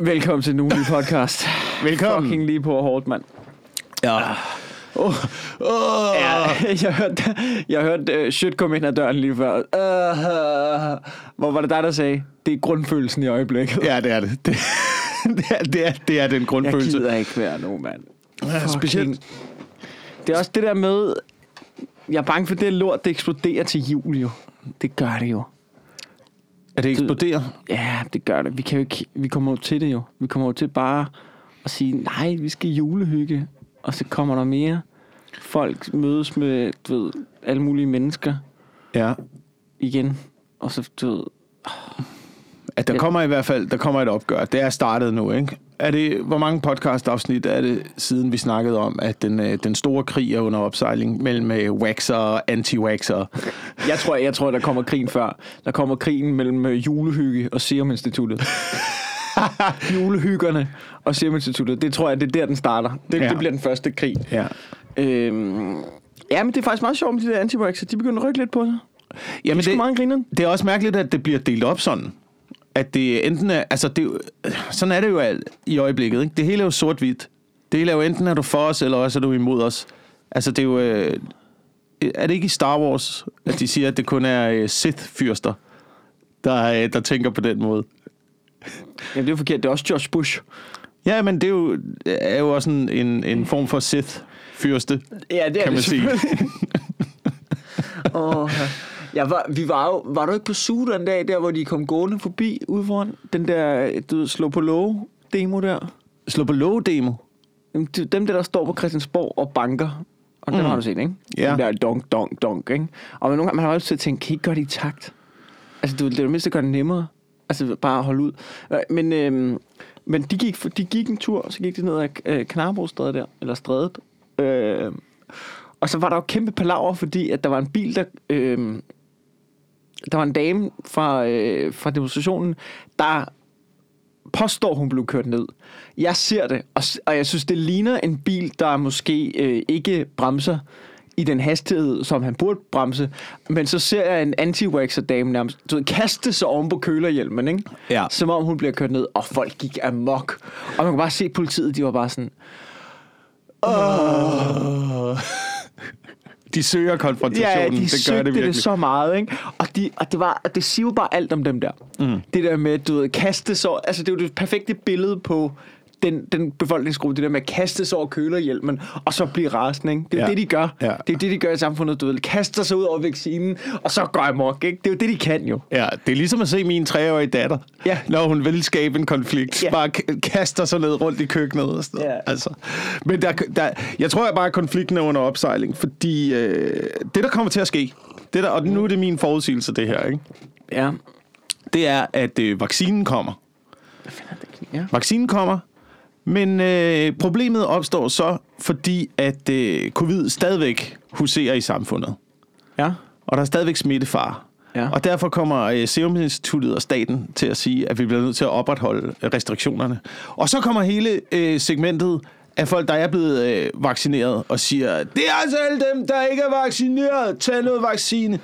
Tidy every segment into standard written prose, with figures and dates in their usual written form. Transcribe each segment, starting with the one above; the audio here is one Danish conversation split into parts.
Velkommen til den ugenlige podcast. Velkommen. Fucking lige på hårdt, mand. Ja. Ja, jeg hørte shit komme ind ad døren lige før. Hvor var det dig, der sagde, det er grundfølelsen i øjeblikket? Ja, det er det. Det er den grundfølelse. Jeg gider ikke være nogen, mand. Specielt. Det er også det der med, jeg er bange for det lort, det eksploderer til jul, jo. Det gør det jo. At det eksploderer? Ja, det gør det. Vi kan jo ikke, vi kommer jo til det jo. Vi kommer jo til bare at sige, nej, vi skal julehygge. Og så kommer der mere. Folk mødes med, du ved, alle mulige mennesker. Ja. Igen. Og så, du ved... At der kommer i hvert fald, der kommer et opgør. Det er startet nu, ikke? Er det, hvor mange podcastafsnit er det, siden vi snakkede om, at den store krig er under opsejling mellem waxer og anti-waxer? Jeg tror, der kommer krigen før. Der kommer krigen mellem julehygge og Seruminstituttet. Julehyggerne og Seruminstituttet. Det tror jeg, det er der, den starter. Det bliver den første krig. Ja. Men det er faktisk meget sjovt med de der anti-waxer. De begynder at rykke lidt på sig. Jamen det er sgu meget grineren. Det er også mærkeligt, at det bliver delt op sådan. At det enten er, altså det, sådan er det jo i øjeblikket, ikke? Det hele er jo sort-hvidt. Det hele er jo enten er du for os, eller også er du imod os. Altså det er jo, er det ikke i Star Wars, at de siger, at det kun er Sith-fyrster, der tænker på den måde? Jamen det er jo forkert, det er også George Bush. Ja, men det er jo også en form for Sith-fyrste, ja, det er kan man sige. Åh... Ja, var du ikke på suge den dag, der hvor de kom gående forbi ude foran? Den der, du slå på låge demo der. Slå på låge demo? Dem der står på Christiansborg og banker. Og den har du set, ikke? Ja. Den der donk, donk, donk, ikke? Og man har også til at tænke, kan I gøre det i takt? Altså, det er det mindste, der gør det nemmere. Altså, bare holde ud. Men de gik en tur, så gik de ned ad Knarborgstrædet der, eller strædet. Og så var der jo kæmpe palaver, fordi at der var en bil, der... Der var en dame fra demonstrationen, der påstår, hun blev kørt ned. Jeg ser det, og jeg synes, det ligner en bil, der måske ikke bremser i den hastighed, som han burde bremse. Men så ser jeg en anti-waxer-dame nærmest kaste sig oven på kølerhjelmen, ikke? Ja. Som om hun bliver kørt ned, og folk gik amok. Og man kunne bare se politiet, de var bare sådan... Åh... De søger konfrontationen, ja, de det gør det virkelig. Det så meget, ikke? Og det siger jo bare alt om dem der. Mm. Det der med, du ved, kaste sig over, altså det er jo det perfekte billede på den befolkningsgruppe, det der med at kaste sig over kølerhjelmen, og så blive rasende, ikke? Det er jo det, de gør. Ja. Det er det, de gør i samfundet, du ved. Kaster sig ud over vaccinen, og så går amok, ikke? Det er jo det, de kan jo. Ja, det er ligesom at se min 3-årige datter, når hun vil skabe en konflikt. Ja. Bare kaster sig ned rundt i køkkenet og sådan noget. Ja. Altså. Men jeg tror bare, at konflikten er under opsejling, fordi det, der kommer til at ske, det der, og nu er det min forudsigelse, det her, ikke? Ja. Det er, at vaccinen kommer. Hvad fanden er det? Ja. Vaccinen kommer. Men problemet opstår så, fordi at covid stadigvæk huserer i samfundet. Ja. Og der er stadigvæk smittefare. Ja. Og derfor kommer Seruminstituttet og staten til at sige, at vi bliver nødt til at opretholde restriktionerne. Og så kommer hele segmentet af folk, der er blevet vaccineret, og siger, det er altså alle dem, der ikke er vaccineret, tag noget vaccine.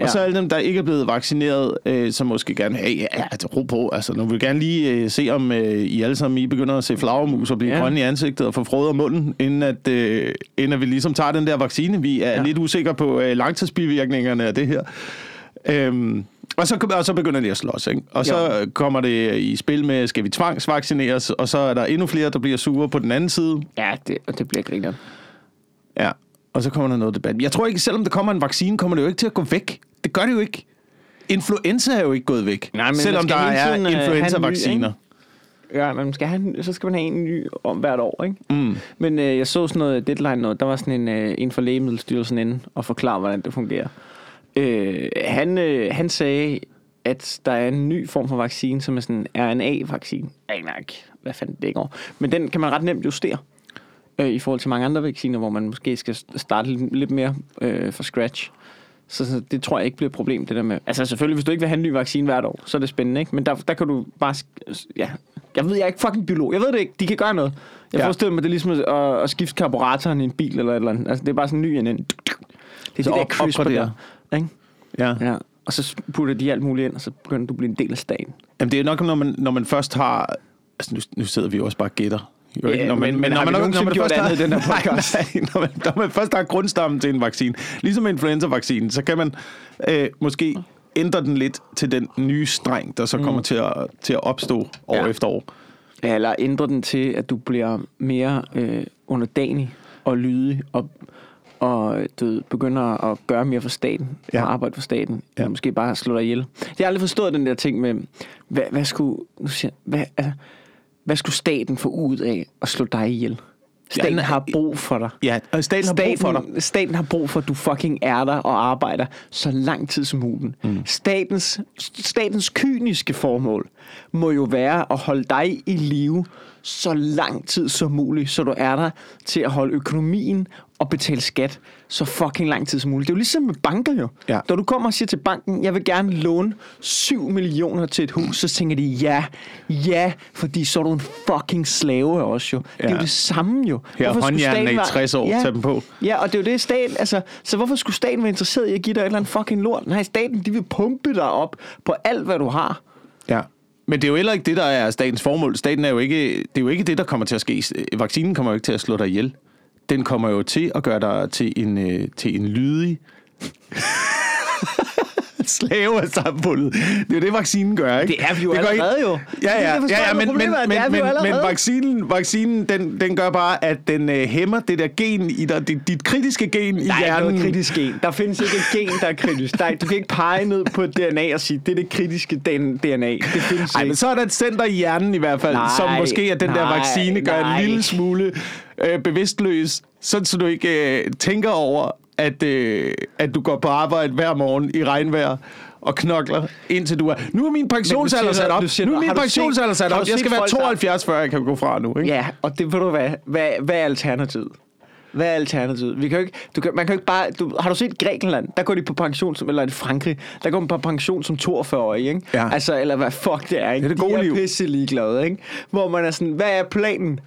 Ja. Og så alle dem, der ikke er blevet vaccineret, som måske gerne vil ro på. Altså, nu vil vi gerne lige se, om I alle sammen I begynder at se flagermus og blive grønne i ansigtet og få frøder munden, inden at vi ligesom tager den der vaccine. Vi er lidt usikre på langtidsbivirkningerne af det her. Og så begynder de at slås, ikke? Og så kommer det i spil med, skal vi tvangsvaccineres? Og så er der endnu flere, der bliver sure på den anden side. Ja, det bliver griner. Ja, og så kommer der noget debat. Jeg tror ikke, selvom der kommer en vaccine, kommer det jo ikke til at gå væk. Det gør det jo ikke. Influenza er jo ikke gået væk. Nej, selvom der er influenza-vacciner. Ja, men så skal man have en ny om hvert år, ikke? Mm. Men jeg så sådan noget deadline noget. Der var sådan en fra Lægemiddelstyrelsen inde og forklare, hvordan det fungerer. Han sagde, at der er en ny form for vaccine, som er sådan en RNA-vaccine. Jeg aner ikke, hvad fanden det går. Men den kan man ret nemt justere i forhold til mange andre vacciner, hvor man måske skal starte lidt mere fra scratch. Så det tror jeg ikke bliver et problem, det der med... Altså selvfølgelig, hvis du ikke vil have en ny vaccine hvert år, så er det spændende, ikke? Men der kan du bare... Ja. Jeg er ikke fucking biolog. Jeg ved det ikke. De kan gøre noget. Jeg forestiller mig, det er ligesom at skifte karburatoren i en bil eller et eller andet. Altså det er bare sådan en ny... Det er så det der CRISPR der, ikke? Ja. Ja. Og så putter de alt muligt ind, og så begynder du at blive en del af staten. Jamen det er nok, når man først har altså nu sidder vi jo også bare gætter. Yeah, men når man nogensinde gjort andet i den her podcast? Nej, når man først har grundstammen til en vaccine, ligesom influenza-vaccinen, så kan man måske ændre den lidt til den nye streng, der så kommer til at opstå år efter år. Ja, eller ændre den til, at du bliver mere underdanig og lydig og du begynder at gøre mere for staten, og arbejde for staten, eller måske bare slå dig ihjel. Jeg har aldrig forstået den der ting med, hvad skulle staten få ud af at slå dig ihjel? Staten har brug for dig. Ja, og staten har brug for dig. Staten har brug for, at du fucking er der og arbejder så lang tid som muligt. Mm. Statens kyniske formål må jo være at holde dig i live så lang tid som muligt, så du er der til at holde økonomien og betale skat så fucking lang tid som muligt. Det er jo ligesom med banker jo. Ja. Når du kommer og siger til banken, jeg vil gerne låne 7 millioner til et hus, så tænker de, ja, fordi så er du en fucking slave af os jo. Ja. Det er jo det samme jo. Her håndjernene i 60 år, tag dem på. Ja, og det er jo det, staten, altså, så hvorfor skulle staten være interesseret i at give dig et eller andet fucking lort? Nej, staten, de vil pumpe dig op på alt, hvad du har. Ja. Men det er jo heller ikke det, der er statens formål. Staten er jo ikke, det er jo ikke det, der kommer til at ske. Vaccinen kommer jo ikke til at slå dig ihjel. Den kommer jo til at gøre dig til en lydig slave af samfundet. Det er jo det, vaccinen gør, ikke? Det er vi jo allerede jo. Ja, men vaccinen, den gør bare, at den hæmmer det der gen i dig, dit kritiske gen i hjernen. Der er noget kritisk gen. Der findes ikke et gen, der er kritisk. Du kan ikke pege ned på et DNA og sige, det er det kritiske DNA. Det findes ikke. Men så er der et center i hjernen i hvert fald, som måske at den der vaccine gør en lille smule bevidstløs, sådan så du ikke tænker over, at du går på arbejde hver morgen i regnvejr og knokler, indtil du er... Nu er min pensionsalder sat op. Jeg skal være 72, før jeg kan gå fra nu. Ikke? Ja, og det ved du hvad. Hvad er alternativet? Vi kan jo ikke, man kan jo ikke bare... har du set Grækenland? Der går de på pension som... Eller i Frankrig. Der går man på pension som 42-årig, ikke? Ja. Altså, eller hvad fuck det er, ikke? Det er det gode liv. De er pisse ligeglade, ikke? Hvor man er sådan, hvad er planen?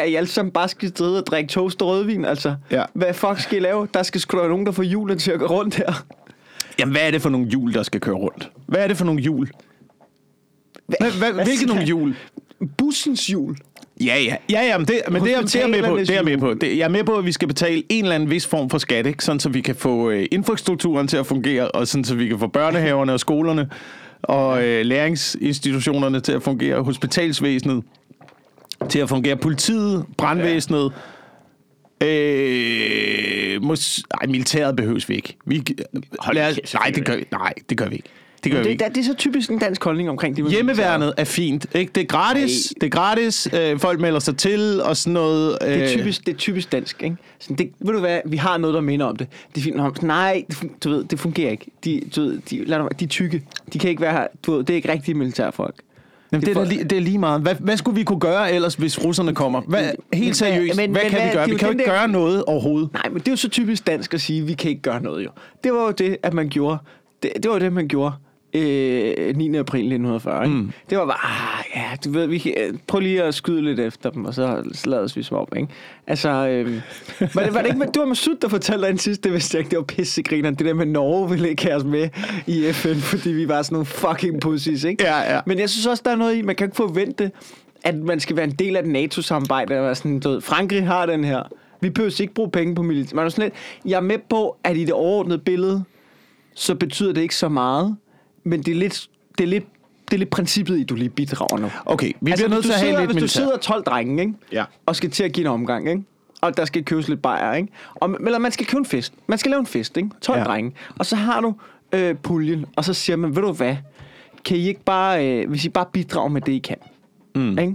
At I alle sammen bare skal sidde og drikke toast og rødvin, altså? Ja. Hvad fuck skal I lave? Der skal sgu da nogen, der får hjulene til at gå rundt her. Jamen, hvad er det for nogle hjul, der skal køre rundt? Hvilke nogle hjul? Bussens hjul. Ja, det er med på. Jeg er med på, at vi skal betale en eller anden vis form for skat, ikke? Sådan så vi kan få infrastrukturen til at fungere, og sådan så vi kan få børnehaverne og skolerne og læringsinstitutionerne til at fungere, hospitalsvæsenet til at fungere, politiet, brandvæsenet. Militæret behøves vi ikke. Det gør vi ikke. Det er så typisk en dansk holdning omkring det. Hjemmeværnet er fint, ikke? Det er gratis. Ej. Folk melder sig til og sådan noget. Det er typisk dansk, ikke? Sådan, det, ved du hvad? Vi har noget, der minder om det. Det er fint. Nej, du ved, det fungerer ikke. De er tykke. De kan ikke være her. Du ved, det er ikke rigtige militærfolk. Det er lige meget. Hvad skulle vi kunne gøre ellers, hvis russerne kommer? Helt seriøst, hvad kan vi gøre? Vi kan jo ikke gøre noget overhovedet. Nej, men det er jo så typisk dansk at sige, at vi kan ikke gøre noget jo. Det var jo det, at man gjorde... Det var det, man gjorde 9. april 1940. Mm. Det var bare, du ved, prøv lige at skyde lidt efter dem, og så lades vi som op, ikke? Altså, var det ikke, du var med Syd, der fortalte dig en sidste, hvis det ikke, det var pissegrineren. Det der med Norge ville ikke have os med i FN, fordi vi var sådan nogle fucking pussies, ikke? Ja. Men jeg synes også, der er noget i, man kan ikke forvente, at man skal være en del af et NATO-samarbejde, og sådan, du ved, Frankrig har den her. Vi behøver ikke bruge penge på militær. Man er sådan lidt, jeg er med på, at i det overordnede billede, så betyder det ikke så meget, men det er lidt princippet i, du lige bidrager nu. Okay, vi bliver nødt til at have lidt militær. Hvis du sidder 12 drenge, ikke? Ja. Og skal til at give en omgang, ikke? Og der skal købes lidt bajer, ikke? Eller man skal købe en fest. Man skal lave en fest, ikke? 12 drenge. Og så har du puljen, og så siger man, ved du hvad, kan I ikke bare, hvis I bare bidrager med det, I kan, ikke?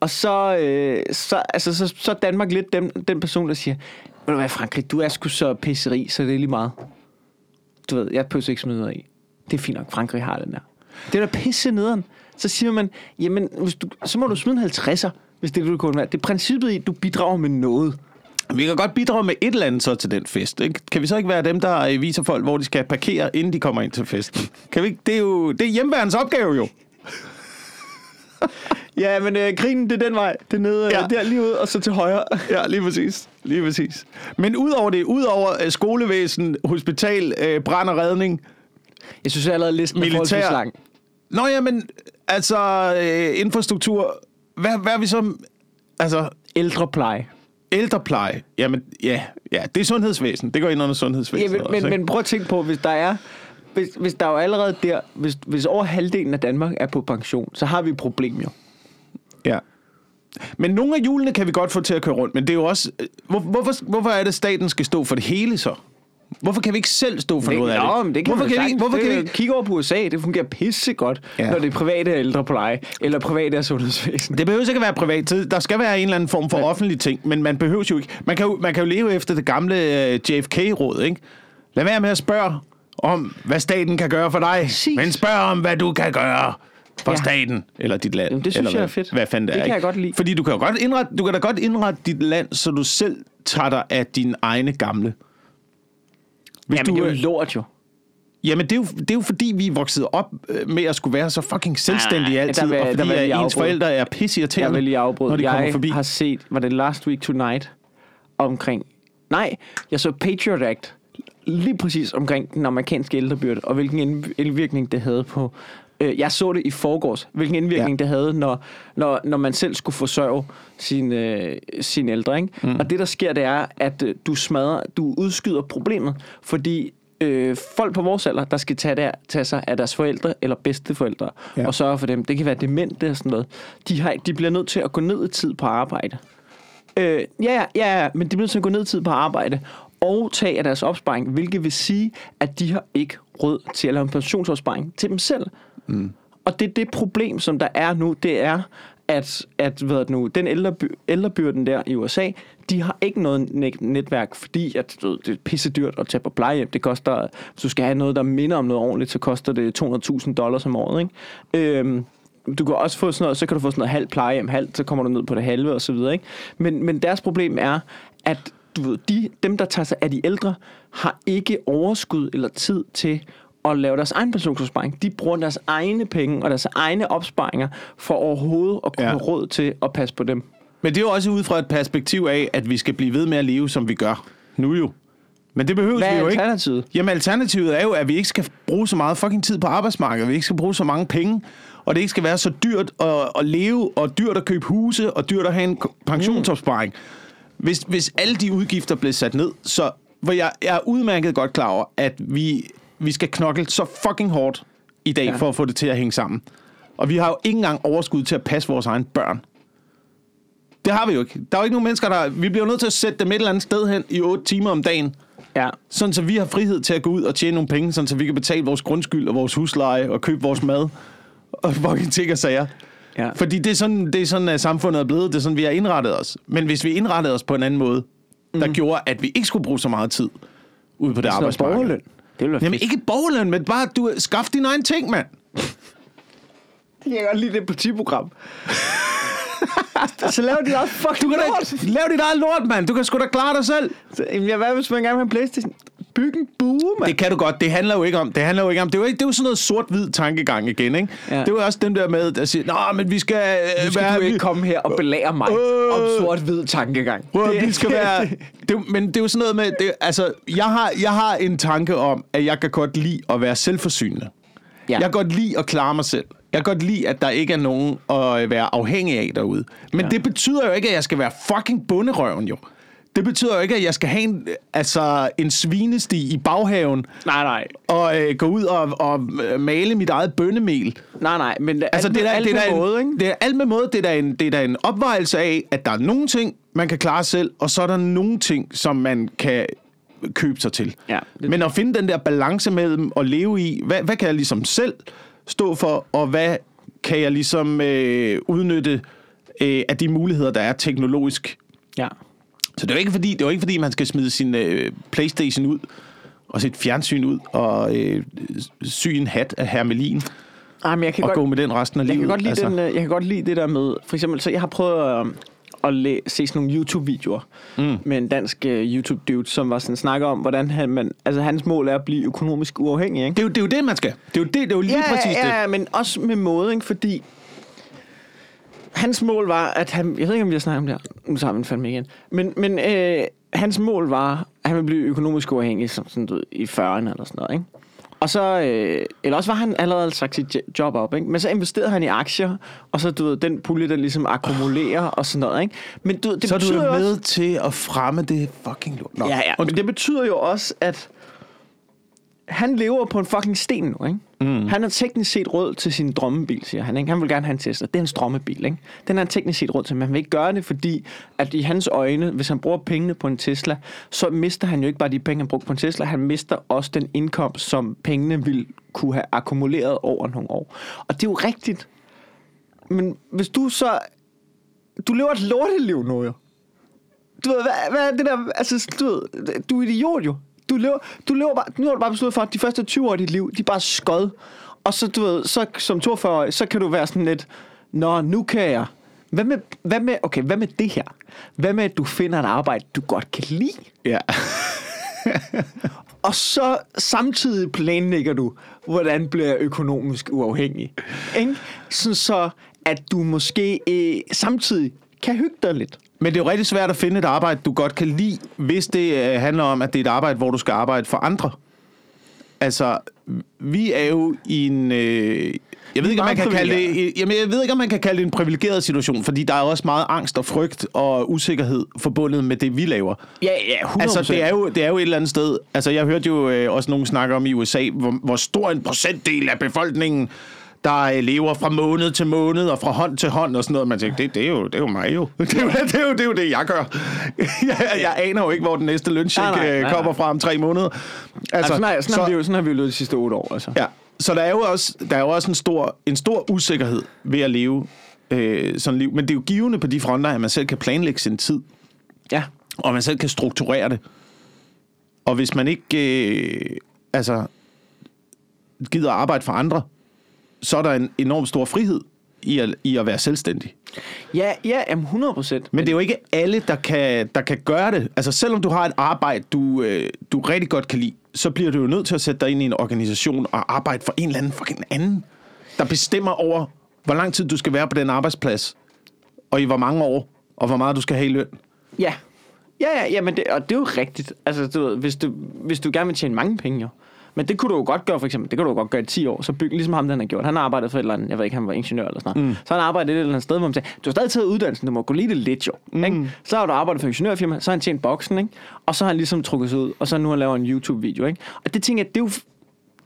Og så Danmark lidt den person, der siger, ved du hvad, Frankrig, du er sgu så pisseri, så det er lige meget. Du ved, jeg pøser ikke smidt i. Det er fint nok, Frankrig har den der. Det er der pisse nederen. Så siger man, jamen, så må du smide 50'er, hvis det er det, du kunne være. Det er princippet i, at du bidrager med noget. Vi kan godt bidrage med et eller andet så til den fest, ikke? Kan vi så ikke være dem, der viser folk, hvor de skal parkere, inden de kommer ind til festen? Kan vi ikke? Det er hjemmeværens opgave jo. Ja, men krigen, det er den vej. Det er nede, der lige ud, og så til højre. Ja, lige præcis. Men udover skolevæsen, hospital, brand og redning... Jeg synes allerede, listen er forholdsvis lang. Nå ja, men Altså, infrastruktur. Hvad er vi så? Altså, ældrepleje. Ældrepleje. Jamen, ja, det er sundhedsvæsen. Det går ind under sundhedsvæsen. Ja, men prøv at tænke på, hvis der er... Hvis der jo allerede der... Hvis over halvdelen af Danmark er på pension, så har vi et problem jo. Ja. Men nogle af hjulene kan vi godt få til at køre rundt, men det er jo også... Hvorfor er det, staten skal stå for det hele så? Hvorfor kan vi ikke selv stå for noget af det? Det kan vi kigge over på USA. Det fungerer pissegodt, ja, når det er private ældrepleje eller private sundhedsvæsen. Det behøver ikke at være privat. Der skal være en eller anden form for offentlig ting, men man behøver jo ikke. Man kan jo leve efter det gamle JFK-råd, ikke? Lad være med at spørge om, hvad staten kan gøre for dig, men spørg om, hvad du kan gøre for staten eller dit land. Jamen, det synes jeg er fedt. Hvad fanden det er, kan jeg godt lide. Fordi du kan da godt indrette dit land, så du selv tager dig af dine egne gamle. Hvis jamen, det er jo lort jo. Jamen, det er jo fordi, vi er vokset op med at skulle være så fucking selvstændige altid, fordi ens forældre er pisseirriterende, når de kommer forbi. Jeg har set, var det Last Week Tonight, omkring... Nej, jeg så Patriot Act, lige præcis omkring den amerikanske ældrebyrde, og hvilken indvirkning det havde på... Jeg så det i forgårs, hvilken indvirkning det havde, når man selv skulle forsørge sin ældre, ikke? Mm. Og det, der sker, det er, at du udskyder problemet, fordi folk på vores alder, der skal tage sig af deres forældre eller bedsteforældre og sørge for dem. Det kan være demente og sådan noget. De bliver nødt til at gå ned i tid på arbejde. Men de bliver nødt til at gå ned i tid på arbejde og tage af deres opsparing, hvilket vil sige, at de har ikke råd til at lave en pensionsopsparing til dem selv. Mm. Og det problem, som der er nu, det er, at hvad det nu, den ældrebyrden der i USA, de har ikke noget netværk, fordi at, det er pisse dyrt at tage på plejehjem. Det koster, hvis du skal have noget, der minder om noget ordentligt, så koster det $200,000 om året. Ikke? Du kan også få sådan noget, så kan du få sådan noget halvt plejehjem, halvt, så kommer du ned på det halve og så videre. Ikke? Men deres problem er, at du ved, dem, der tager sig af de ældre, har ikke overskud eller tid til at lave deres egen pensionsopsparing. De bruger deres egne penge og deres egne opsparinger for overhovedet at kunne have råd til at passe på dem. Men det er jo også ud fra et perspektiv af, at vi skal blive ved med at leve, som vi gør nu jo. Men det behøves vi jo ikke. Hvad er alternativet? Jamen alternativet er jo, at vi ikke skal bruge så meget fucking tid på arbejdsmarkedet, vi ikke skal bruge så mange penge, og det ikke skal være så dyrt at leve, og dyrt at købe huse, og dyrt at have en pensionsopsparing. Hvis alle de udgifter blev sat ned, så hvor jeg er udmærket godt klar over, at vi skal knokle så fucking hårdt i dag for at få det til at hænge sammen. Og vi har jo ikke engang overskud til at passe vores egne børn. Det har vi jo ikke. Der er jo ikke nogen mennesker, der... Vi bliver nødt til at sætte dem et eller andet sted hen i 8 timer om dagen. Ja. Sådan så vi har frihed til at gå ud og tjene nogle penge, sådan så vi kan betale vores grundskyld og vores husleje og købe vores mad og fucking ting og sager. Ja. Fordi det er sådan, at samfundet er blevet. Det er sådan, vi har indrettet os. Men hvis vi indrettede os på en anden måde, der gjorde, at vi ikke skulle bruge så meget tid ude på det arbejdsmarked. Jamen ikke borgerløn, men bare du skaff dine egne ting, mand. Det kan jeg godt lide, det partiprogram. Så lav dit eget fucking lort. Lav dit eget lort, mand. Du kan sgu da klare dig selv. Hvad hvis man gerne vil have en PlayStation? Byg en bue, mand. Det kan du godt. Det handler jo ikke om. Det er jo sådan noget sort-hvid tankegang igen, ikke? Ja. Det er jo også den der med at sige, nå, men vi skal... Nu skal du ikke komme her og belære mig om sort-hvid tankegang. Vi skal være... Men det er jo sådan noget med... Altså, jeg har en tanke om, at jeg kan godt lide at være selvforsynende. Ja. Jeg kan godt lide at klare mig selv. Jeg kan godt lide, at der ikke er nogen at være afhængig af derude. Men det betyder jo ikke, at jeg skal være fucking bonderøven, jo. Det betyder jo ikke, at jeg skal have en svinesti i baghaven. Nej. Og gå ud og male mit eget bønnemel. Nej, men altså, det er alt med måde, ikke? Det er alt med måde. Det er da en opvejelse af, at der er nogle ting, man kan klare selv, og så er der nogle ting, som man kan købe sig til. Ja, men at finde den der balance mellem at leve i, hvad kan jeg ligesom selv stå for, og hvad kan jeg ligesom udnytte af de muligheder, der er teknologisk. Ja. Så det er jo ikke fordi man skal smide sin PlayStation ud og sit fjernsyn ud og sy en hat af hermelin. Ej, men jeg kan og godt gå med den resten af livet. Jeg kan godt lide det der med, for eksempel, så jeg har prøvet at se sådan nogle YouTube-videoer med en dansk YouTube-dude, som var sådan snakker om, hvordan hans mål er at blive økonomisk uafhængig. Ikke? Det er jo det, man skal. Det er jo lige præcis det. Ja, men også med måde, ikke? Fordi hans mål var, at han... Jeg ved ikke, om vi har snakket om det her. Nu tager vi den fandme igen. Men hans mål var, at han ville blive økonomisk uafhængig som sådan, i 40'erne eller sådan noget, ikke? Og så, eller også var han allerede sagt sit job op, ikke? Men så investerede han i aktier, og så, du ved, den pulje, den ligesom akkumulerer og sådan noget, ikke? Men du, det så er du jo med også til at fremme det fucking lort. Nå, ja, ja, men det betyder jo også, at han lever på en fucking sten nu, ikke? Mm. Han har teknisk set råd til sin drømmebil, siger han, ikke? Han vil gerne have en Tesla. Det er hans drømmebil, ikke? Den har han teknisk set råd til, men han vil ikke gøre det, fordi at i hans øjne, hvis han bruger pengene på en Tesla, så mister han jo ikke bare de penge, han brugte på en Tesla. Han mister også den indkomst, som pengene ville kunne have akkumuleret over nogle år. Og det er jo rigtigt. Men hvis du så... Du lever et lorteliv nu, jo. Du ved, hvad er det der... Altså, du er idiot, jo. Du lever bare, nu har du bare besluttet for, at de første 20 år af dit liv, de er bare skod. Og så, du ved, så som 42-årig, så kan du være sådan lidt, nå, nu kan jeg. Hvad med det her? Hvad med, at du finder et arbejde, du godt kan lide? Ja. Og så samtidig planlægger du, hvordan bliver jeg økonomisk uafhængig? Ikke? Sådan så, at du måske samtidig kan hygge dig lidt. Men det er jo rigtig svært at finde et arbejde, du godt kan lide, hvis det handler om, at det er et arbejde, hvor du skal arbejde for andre. Altså, vi er jo i en... jeg ved ikke, om man kan kalde det en privilegeret situation, fordi der er også meget angst og frygt og usikkerhed forbundet med det, vi laver. Ja, ja, 100%. Altså, det er jo et eller andet sted... Altså, jeg hørte jo også nogen snakke om i USA, hvor stor en procentdel af befolkningen... der lever fra måned til måned og fra hånd til hånd og sådan noget. Man tænker, det er jo mig jo. Det er jo det, jeg gør. Jeg aner jo ikke, hvor den næste løncheck kommer fra om 3 måneder. Altså, sådan har vi jo løbet de sidste 8 år. Altså. Ja. Så der er jo også en stor usikkerhed ved at leve sådan liv. Men det er jo givende på de fronter, at man selv kan planlægge sin tid. Ja. Og man selv kan strukturere det. Og hvis man ikke gider arbejde for andre, så er der en enorm stor frihed i at være selvstændig. Ja, 100%. Men det er jo ikke alle, der kan gøre det. Altså, selvom du har et arbejde, du rigtig godt kan lide, så bliver du jo nødt til at sætte dig ind i en organisation og arbejde for en eller anden fucking anden, der bestemmer over, hvor lang tid du skal være på den arbejdsplads, og i hvor mange år, og hvor meget du skal have i løn. Ja. Ja, men det er jo rigtigt. Altså, du ved, hvis du gerne vil tjene mange penge, jo. Men det kunne du jo godt gøre, for eksempel. Det kunne du jo godt gøre i 10 år. Så bygge ligesom ham, den har gjort. Han har arbejdet for et eller andet. Jeg ved ikke, han var ingeniør eller sådan noget. Mm. Så han arbejdet et eller andet sted, hvor man siger, du har stadig taget uddannelsen, du må kunne lide det lidt, jo. Mm. Ikke? Så har du arbejdet for ingeniørfirma, så har han tjent boksen, ikke? Og så har han ligesom trukket sig ud, og så nu han laver en YouTube-video, ikke? Og det tænker jeg, det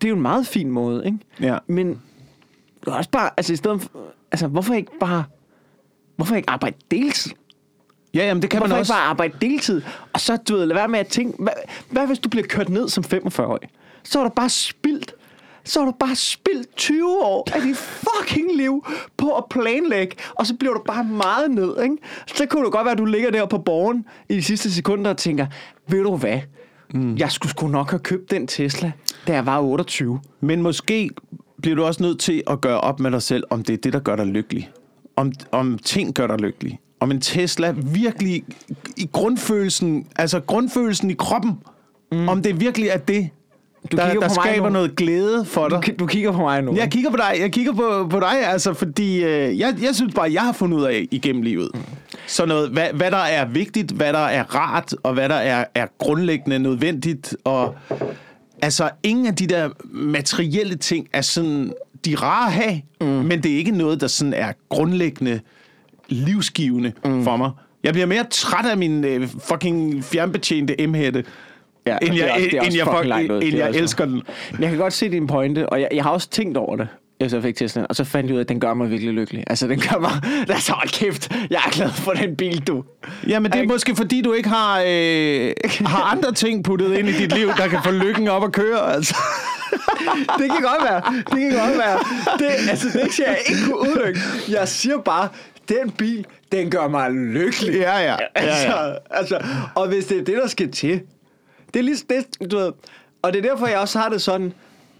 er jo en meget fin måde, ikke? Ja. Men du har også bare, altså i stedet for, altså hvorfor ikke arbejde deltid? Ja, jamen det kan man også. Bare arbejde deltid? Og så, du ved, lad være med at tænke, hvad hvis du bliver kørt ned som 45-årig? Så er du bare spildt. Så er du bare spildt 20 år af dit fucking liv på at planlægge, og så bliver du bare meget ned, ikke? Så kunne det godt være, at du ligger der på borgen i de sidste sekunder og tænker, ved du hvad, jeg skulle sgu nok have købt den Tesla, da jeg var 28. Men måske bliver du også nødt til at gøre op med dig selv, om det er det, der gør dig lykkelig. Om ting gør dig lykkelig. Om en Tesla virkelig i grundfølelsen, altså grundfølelsen i kroppen, om det virkelig er det, der skaber noget glæde for dig. Du kigger på mig nu. Jeg kigger på dig. Jeg kigger på dig, altså, fordi jeg synes bare, jeg har fundet ud af igennem livet. Så noget, hvad der er vigtigt, hvad der er rart, og hvad der er grundlæggende nødvendigt. Og altså, ingen af de der materielle ting er sådan, de er rare at have, men det er ikke noget, der sådan er grundlæggende livsgivende for mig. Jeg bliver mere træt af min fucking fjernbetjente M-hætte, ja, jeg elsker den. Jeg kan godt se din pointe, og jeg har også tænkt over det, efter jeg fik Tesla, og så fandt jeg ud af, at den gør mig virkelig lykkelig. Altså, den gør mig... Altså, hold kæft, jeg er glad for den bil, du. Jamen, det er måske, fordi du ikke har andre ting puttet ind i dit liv, der kan få lykken op at køre, altså. Det kan godt være. Det, altså, det siger jeg ikke kunne udlykke. Jeg siger bare... Den bil, den gør mig lykkelig. Ja. Altså, og hvis det er det, der skal til. Det er ligesom det, du ved. Og det er derfor, jeg også har det sådan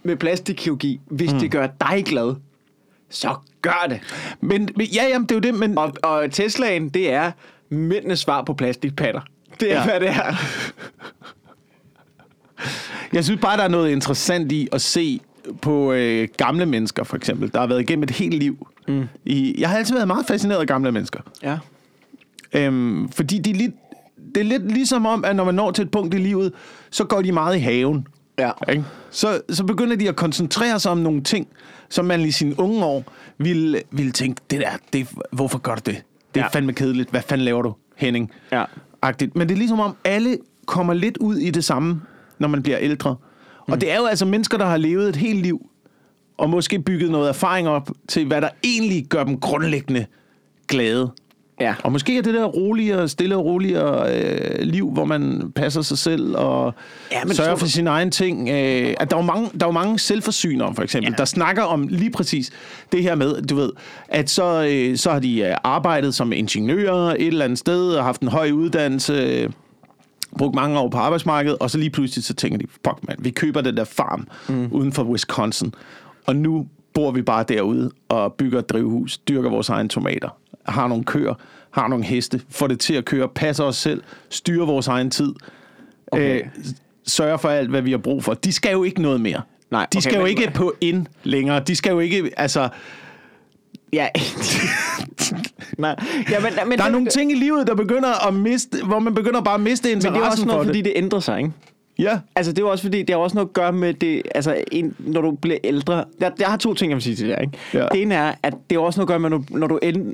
med plastikkirurgi. Hvis det gør dig glad, så gør det. Men ja, jamen, det er jo det. Men... Og Teslaen, det er mændenes svar på plastikpatter. Det er, hvad det er. Jeg synes bare, der er noget interessant i at se på gamle mennesker, for eksempel. Der har været igennem et helt liv. Jeg har altid været meget fascineret af gamle mennesker. Ja. Fordi det er lidt ligesom om, at når man når til et punkt i livet, så går de meget i haven. Ja. Ikke? Så begynder de at koncentrere sig om nogle ting, som man i sine unge år ville tænke, hvorfor gør du det? Det er fandme kedeligt. Hvad fanden laver du, Henning? Ja. Agtigt. Men det er ligesom om, alle kommer lidt ud i det samme, når man bliver ældre. Og det er jo altså mennesker, der har levet et helt liv, og måske bygget noget erfaring op til, hvad der egentlig gør dem grundlæggende glade. Ja. Og måske er det der roligere, stille og roligere liv, hvor man passer sig selv og sørger for sine egne ting. At der er jo mange selvforsynere, for eksempel, der snakker om lige præcis det her med, du ved, at så har de arbejdet som ingeniører et eller andet sted og haft en høj uddannelse, brugt mange år på arbejdsmarkedet, og så lige pludselig så tænker de, fuck man, vi køber den der farm uden for Wisconsin, og nu bor vi bare derude og bygger et drivhus, dyrker vores egne tomater, har nogle køer, har nogle heste, får det til at køre, passer os selv, styrer vores egen tid, sørger for alt, hvad vi har brug for. De skal jo ikke noget mere. Nej, de skal jo ikke på ind længere. De skal jo ikke, altså... Ja, nej. Ja, men der er nogle ting i livet, der begynder at miste, hvor man begynder bare at miste interessen for det. Men det er også noget, fordi det ændrer sig, ikke? Ja. Altså, det er også fordi, det har også noget at gøre med det, altså, når du bliver ældre. Jeg har to ting, jeg vil sige til det, ikke? Ja. Det ene er, at det er også noget at gøre med,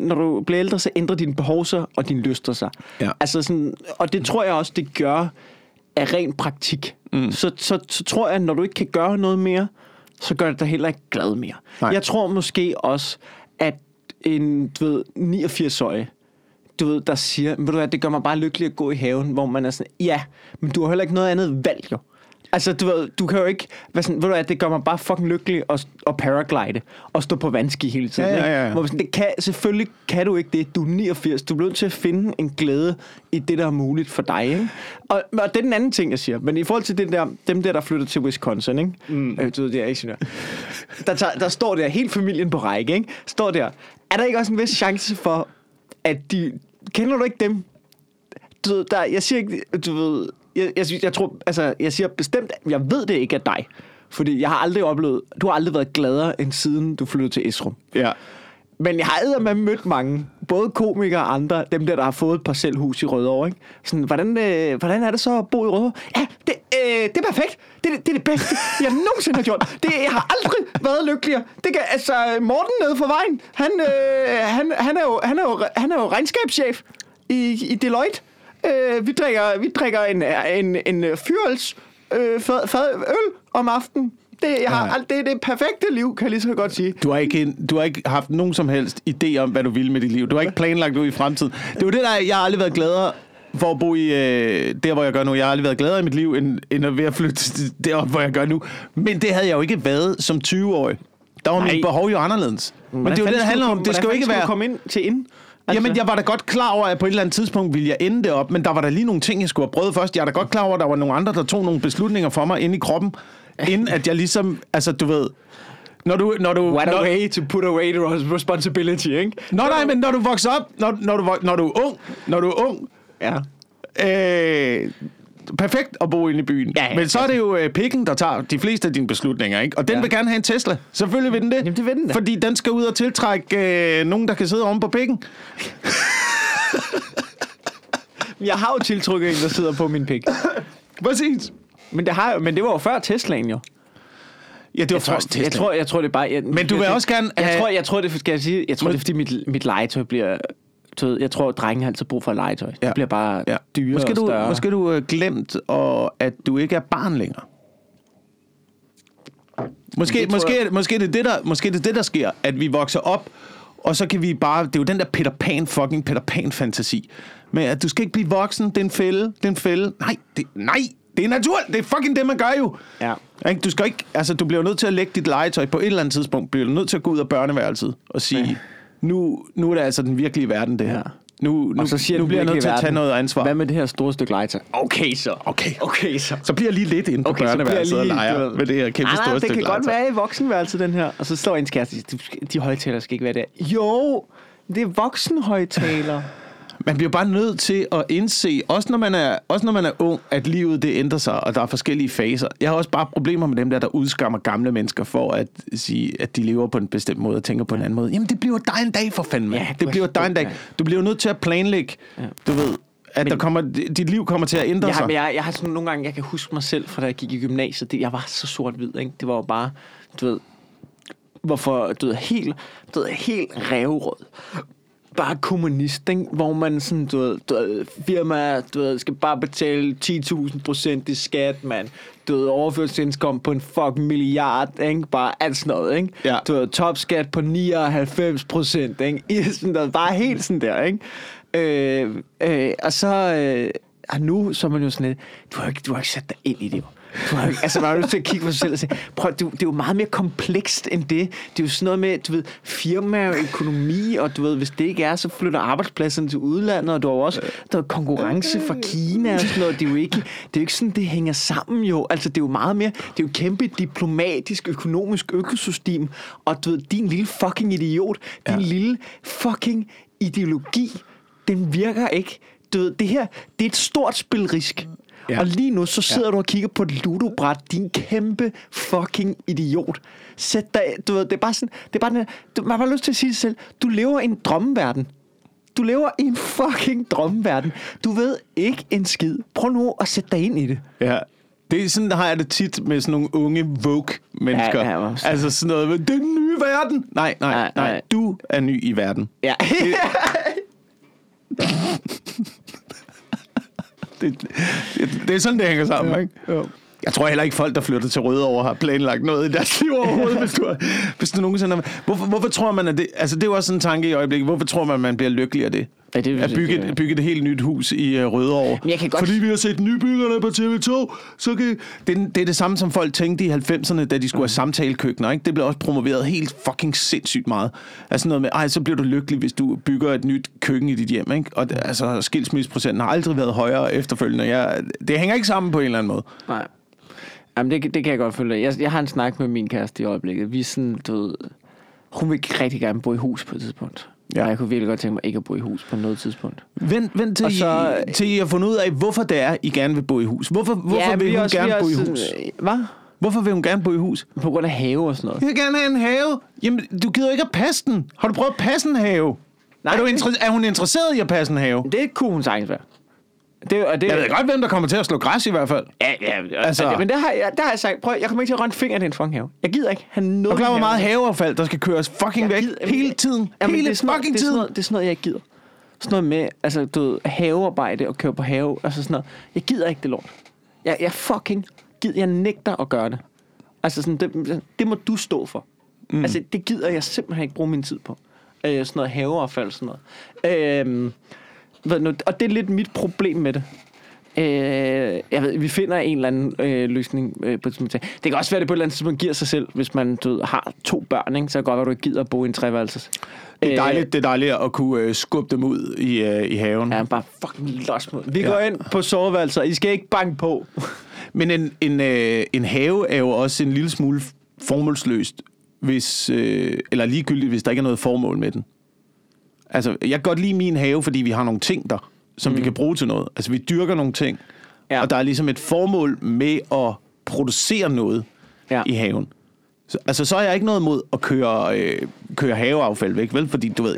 når du bliver ældre, så ændrer dine behov sig, og dine lyster sig. Ja. Altså sådan, og det tror jeg også, det gør af ren praktik. Mm. Så tror jeg, når du ikke kan gøre noget mere, så gør det dig heller ikke glad mere. Nej. Jeg tror måske også, at en, du ved, 89-årig, du ved, der siger, ved du hvad, det gør mig bare lykkelig at gå i haven, hvor man er sådan, ja, men du har heller ikke noget andet valg, jo. Altså, du ved, du kan jo ikke være sådan, ved du hvad, det gør mig bare fucking lykkelig at paraglide, og stå på vandski hele tiden. Ja. Hvor man sådan, selvfølgelig kan du ikke det, du er 89, du bliver nødt til at finde en glæde i det, der er muligt for dig, ikke? Og det er den anden ting, jeg siger, men i forhold til det der, dem der flytter til Wisconsin, ikke? Du ved, det er ingeniør. Der står der, hele familien på række, ikke? Står der, er der ikke også en vis chance for, at de... Kender du ikke dem? Du ved, jeg siger ikke, du ved... Jeg tror, altså, jeg siger bestemt, jeg ved det ikke af dig, fordi jeg har aldrig oplevet, du har aldrig været gladere end siden du flyttede til Esrum. Ja. Men jeg har eddermame mødt mange, både komikere og andre, dem der har fået et parcelhus i Rødovre, ikke? Sådan, hvordan er det så at bo i Rødovre? Ja, det er perfekt. Det er det bedste, jeg nogensinde har gjort. Jeg har aldrig været lykkeligere. Det kan, altså, Morten nede for vejen, han er jo regnskabschef i Deloitte. Vi drikker en fyrøls øl om aftenen. Det er det perfekte liv, kan jeg lige så godt sige. Du har ikke haft nogen som helst idé om, hvad du ville med dit liv. Du har ikke planlagt ud i fremtiden. Det er jo det, der jeg har aldrig været gladere for at bo i der, hvor jeg gør nu. Jeg har aldrig været gladere i mit liv, end ved at flytte derop, hvor jeg gør nu. Men det havde jeg jo ikke været som 20-årig. Der var mit behov jo anderledes. Men det er jo det, der handler om. Det skal jo ikke være... komme ind til inden? Altså. Jamen, jeg var da godt klar over, at på et eller andet tidspunkt ville jeg ende det op, men der var da lige nogle ting, jeg skulle have prøvet først. Jeg er da godt klar over, at der var nogle andre, der tog nogle beslutninger for mig inde i kroppen, inden at jeg ligesom, altså du ved... Når du What a way to put away the responsibility, ikke? Nej, men når du vokser op, når du er ung, ja... perfekt at bo inde i byen. Ja, men så er det jo pikken, der tager de fleste af dine beslutninger, ikke? Og den vil gerne have en Tesla. Selvfølgelig vil den det. Jamen, det vil den da. Fordi den skal ud og tiltrække nogen, der kan sidde omme på pikken. Jeg har jo tiltrykket en, der sidder på min pik. Præcis. Men det var jo før Teslaen, jo. Ja, det var først Tesla. Jeg tror det bare... men du vil også gerne... Jeg tror, det er, fordi mit legetøj bliver... Jeg tror, at drengen har altid brug for legetøj. Det bliver bare dyrere og større. Måske du har glemt, at du ikke er barn længere. Måske det er det, der sker, at vi vokser op, og så kan vi bare... Det er jo den der Peter Pan-fantasi. Men at du skal ikke blive voksen, det er en fælde, Nej, det er naturligt. Det er fucking det, man gør jo. Ja. Du skal ikke... Altså, du bliver nødt til at lægge dit legetøj på et eller andet tidspunkt. Bliver du nødt til at gå ud af børneværelset og sige... Ja. Nu er det altså den virkelige verden, det her. Nu bliver jeg nødt til at tage noget ansvar. Hvad med det her store stykke legetøj? Okay, så. Så bliver jeg lige lidt inde på børneværelset og leger med det her kæmpe store stykke legetøj. Det kan godt være i voksenværelset, den her. Og så står ens kæreste, de højtalere skal ikke være der. Jo, det er voksenhøjtalere. Man bliver bare nødt til at indse, også når man er ung, at livet det ændrer sig, og der er forskellige faser. Jeg har også bare problemer med dem, der udskammer gamle mennesker for at sige, at de lever på en bestemt måde og tænker på en anden måde. Jamen, det bliver dig en dag, for fanden, mand. Ja, det bliver dig en dag. Du bliver nødt til at planlægge, du ved, at men, der kommer, dit liv kommer til at ændre sig? Jeg har sådan nogle gange, jeg kan huske mig selv, fra da jeg gik i gymnasiet, jeg var så sort-hvid, ikke? Det var jo bare, du ved, hvorfor, du ved, helt ræverød. Bare kommunist, ikke? Hvor man sådan, du ved, firmaer, du ved, skal bare betale 10.000% i skat, mand. Du ved, overførselsindkomst på en fucking milliard, ikke? Bare alt sådan noget, ikke? Ja. Du ved, topskat på 99%, ikke? I sådan der, bare helt sådan der, ikke? Og så, nu så er man jo sådan lidt, du har ikke sat dig ind i det, altså man er nødt til at kigge på sig selv og sige, prøv, det er jo meget mere komplekst end det. Det er jo sådan noget med, du ved, firmaer, økonomi, og du ved, hvis det ikke er, så flytter arbejdspladserne til udlandet, og du har også der konkurrence fra Kina og sådan noget. Det er jo ikke sådan, det hænger sammen jo. Altså det er jo meget mere, det er jo kæmpe diplomatisk, økonomisk økosystem, og du ved, din lille fucking idiot, din lille fucking ideologi, den virker ikke. Du ved, det her, det er et stort spilrisk. Ja. Og lige nu, så sidder du og kigger på et ludobræt, din kæmpe fucking idiot. Sæt dig, du ved, det er bare sådan, man har bare lyst til at sige det selv, du lever i en drømmeverden. Du lever i en fucking drømmeverden. Du ved ikke en skid. Prøv nu at sætte dig ind i det. Ja. Det er sådan, der har jeg det tit med sådan nogle unge woke-mennesker. Ja, altså sådan noget med, den nye verden. Nej. Du er ny i verden. Ja. Det er sådan, det hænger sammen, ikke? Jo. Jeg tror heller ikke, folk, der flytter til Rødovre, har planlagt noget i deres liv overhovedet, hvis du nogensinde har... Hvorfor tror man, at det... Altså, det er jo også sådan en tanke i øjeblikket. Hvorfor tror man, at man bliver lykkelig af det? Ja, det at bygge et helt nyt hus i Rødovre. Fordi vi har set nybyggerne på TV2, så kan... Det er det samme, som folk tænkte i 90'erne, da de skulle have samtalekøkkener, ikke? Det blev også promoveret helt fucking sindssygt meget. Altså noget med, så bliver du lykkelig, hvis du bygger et nyt køkken i dit hjem, ikke? Og altså, skilsmisseprocenten har aldrig været højere efterfølgende. Det hænger ikke sammen på en eller anden måde. Nej. Jamen, det kan jeg godt følge. Jeg har en snak med min kæreste i øjeblikket. Vi er sådan, du ved, hun vil rigtig gerne bo i hus på et tidspunkt. Ja. Og jeg kunne virkelig godt tænke mig ikke at bo i hus på noget tidspunkt. Vent til I har fundet ud af, hvorfor det er, I gerne vil bo i hus. Hvorfor vil hun gerne bo i hus? Hvad? Hvorfor vil hun gerne bo i hus? På grund af have og sådan noget. Jeg vil gerne have en have. Jamen, du gider ikke at passe den. Har du prøvet at passe en have? Nej. Er hun interesseret i at passe en have? Det kunne hun sagtens være. Jeg ved godt, hvem der kommer til at slå græs i hvert fald. Ja. Altså. Men der har jeg sagt, prøv, jeg kommer ikke til at røre en finger i den fucking have. Jeg gider ikke have noget. Og klar, hvor meget haveaffald, der skal køres fucking væk hele tiden. Hele fucking tiden. Det er sådan noget, jeg ikke gider. Sådan noget med, altså, du ved, havearbejde og køre på have, altså sådan noget. Jeg gider ikke det lort. Jeg fucking gider, jeg nægter at gøre det. Altså sådan, det må du stå for. Altså, det gider jeg simpelthen ikke bruge min tid på. Sådan noget haveaffald, sådan noget. Og det er lidt mit problem med det. Jeg ved, vi finder en eller anden løsning på det. Det kan også være, det på et eller andet tidspunkt giver sig selv, hvis man har 2 børn, ikke? Så er det godt være, at du ikke gider at bo i en treværelses. Det er dejligt at kunne skubbe dem ud i haven. Ja, bare fucking los mod. Vi går ind på soveværelser. I skal ikke banke på. Men en have er jo også en lille smule formålsløst, hvis, eller ligegyldigt, hvis der ikke er noget formål med den. Altså, jeg kan godt lide min have, fordi vi har nogle ting der, som vi kan bruge til noget. Altså, vi dyrker nogle ting, og der er ligesom et formål med at producere noget i haven. Altså, så er jeg ikke noget mod at køre haveaffald væk, vel? Fordi, du ved,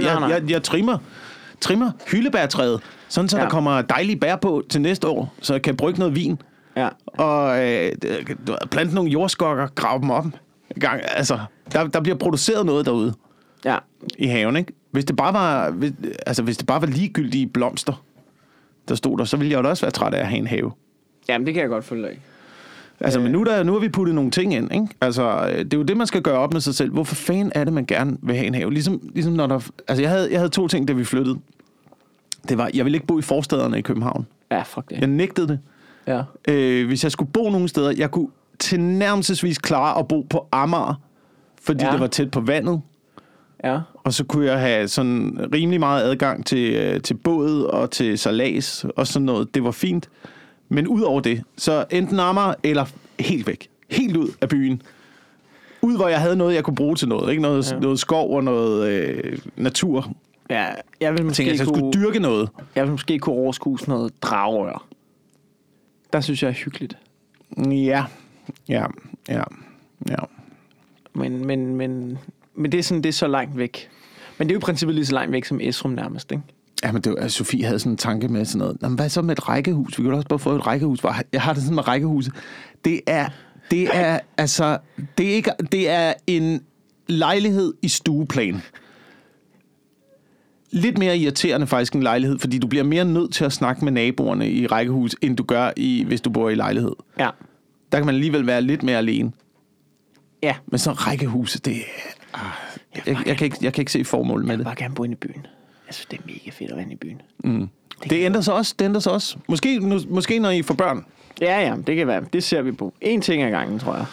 jeg trimmer hyldebærtræet, sådan så der kommer dejlige bær på til næste år, så jeg kan brygge noget vin. Ja. Og plante nogle jordskokker, grave dem op. Altså, der bliver produceret noget derude i haven, ikke? Hvis det bare var ligegyldige blomster, der stod der, så ville jeg jo også være træt af at have en have. Jamen, det kan jeg godt følge af. Altså, men nu har vi puttet nogle ting ind, ikke? Altså, det er jo det, man skal gøre op med sig selv. Hvorfor fanden er det, man gerne vil have en have? Ligesom når der... Altså, jeg havde 2 ting, da vi flyttede. Det var, jeg ville ikke bo i forstederne i København. Ja, fuck det. Jeg nægtede det. Ja. Hvis jeg skulle bo nogle steder, jeg kunne tilnærmelsesvis klare at bo på Amager, fordi det var tæt på vandet. Ja. Og så kunne jeg have sådan rimelig meget adgang til båd og til sejlads og sådan noget. Det var fint. Men ud over det, så enten Amager eller helt væk. Helt ud af byen. Ud, hvor jeg havde noget, jeg kunne bruge til noget. Ikke? Noget skov og noget natur. Ja, jeg skulle dyrke noget. Jeg ville måske kunne overskue sådan noget dragerør. Der synes jeg er hyggeligt. Ja. Men det er så langt væk. Men det er jo i princippet lige så langt væk som Esrum nærmest, ikke? Jamen, det var, altså, Sofie havde sådan en tanke med sådan noget. Jamen, hvad så med et rækkehus? Vi kunne også bare få et rækkehus. Jeg har det sådan med rækkehuset. Det er en lejlighed i stueplan. Lidt mere irriterende faktisk en lejlighed, fordi du bliver mere nødt til at snakke med naboerne i rækkehus, end du gør, hvis du bor i lejlighed. Ja. Der kan man alligevel være lidt mere alene. Ja. Men så rækkehuset, det er... Jeg kan ikke se formålet med det. Jeg vil bare gerne bo inde i byen. Altså, det er mega fedt at være inde i byen. Mm. Det ændrer sig også. Måske når I får børn. Ja, det kan være. Det ser vi på. En ting ad gangen, tror jeg.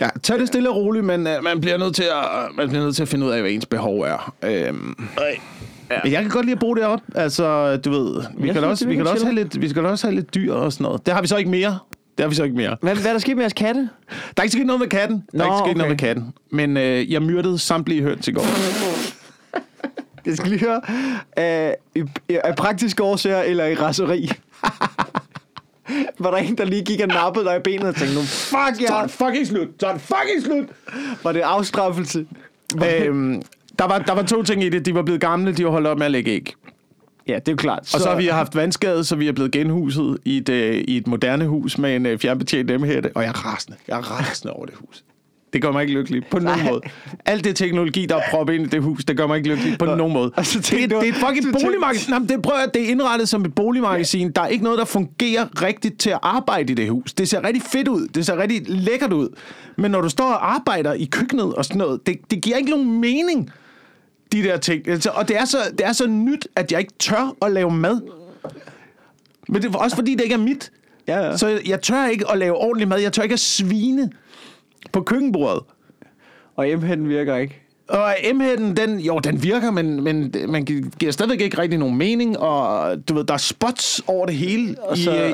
Ja, tag det stille og roligt, men man bliver nødt til at finde ud af, hvad ens behov er. Ja. Men jeg kan godt lide at bruge det op. Altså, du ved, vi skal også have lidt dyr og sådan noget. Det har vi så ikke mere. Hvad er der sket med jeres katte? Der er ikke sket noget med katten. Men jeg myrdede samtlige høns i går. Jeg skal lige høre. Af praktiske årsager eller i raseri? Var der en, der lige gik og nappede dig i benet og tænkte, Så er det fucking slut! Var det afstraffelse? Der var to ting i det. De var blevet gamle, de var holdt op med at lægge æg. Ja, det er jo klart. Så... Og så har vi haft vandskade, så vi er blevet genhuset i et moderne hus med en fjernbetjent emhætte. Og jeg er rasende over det hus. Det gør mig ikke lykkelig på nogen måde. Alt det teknologi, der er proppet ind i det hus, det gør mig ikke lykkelig på nogen måde. Det er fucking boligmagasin. Det er indrettet som et boligmagasin. Der er ikke noget, der fungerer rigtigt til at arbejde i det hus. Det ser rigtig fedt ud. Det ser rigtig lækkert ud. Men når du står og arbejder i køkkenet og sådan noget, det giver ikke nogen mening, de der ting. Og det er så nyt, at jeg ikke tør at lave mad. Men det er også fordi, det ikke er mit. Ja. Så jeg tør ikke at lave ordentlig mad. Jeg tør ikke at svine på køkkenbordet. Og M-hætten virker ikke. Og M-hætten, den virker, men man giver stadigvæk ikke rigtig nogen mening, og du ved, der er spots over det hele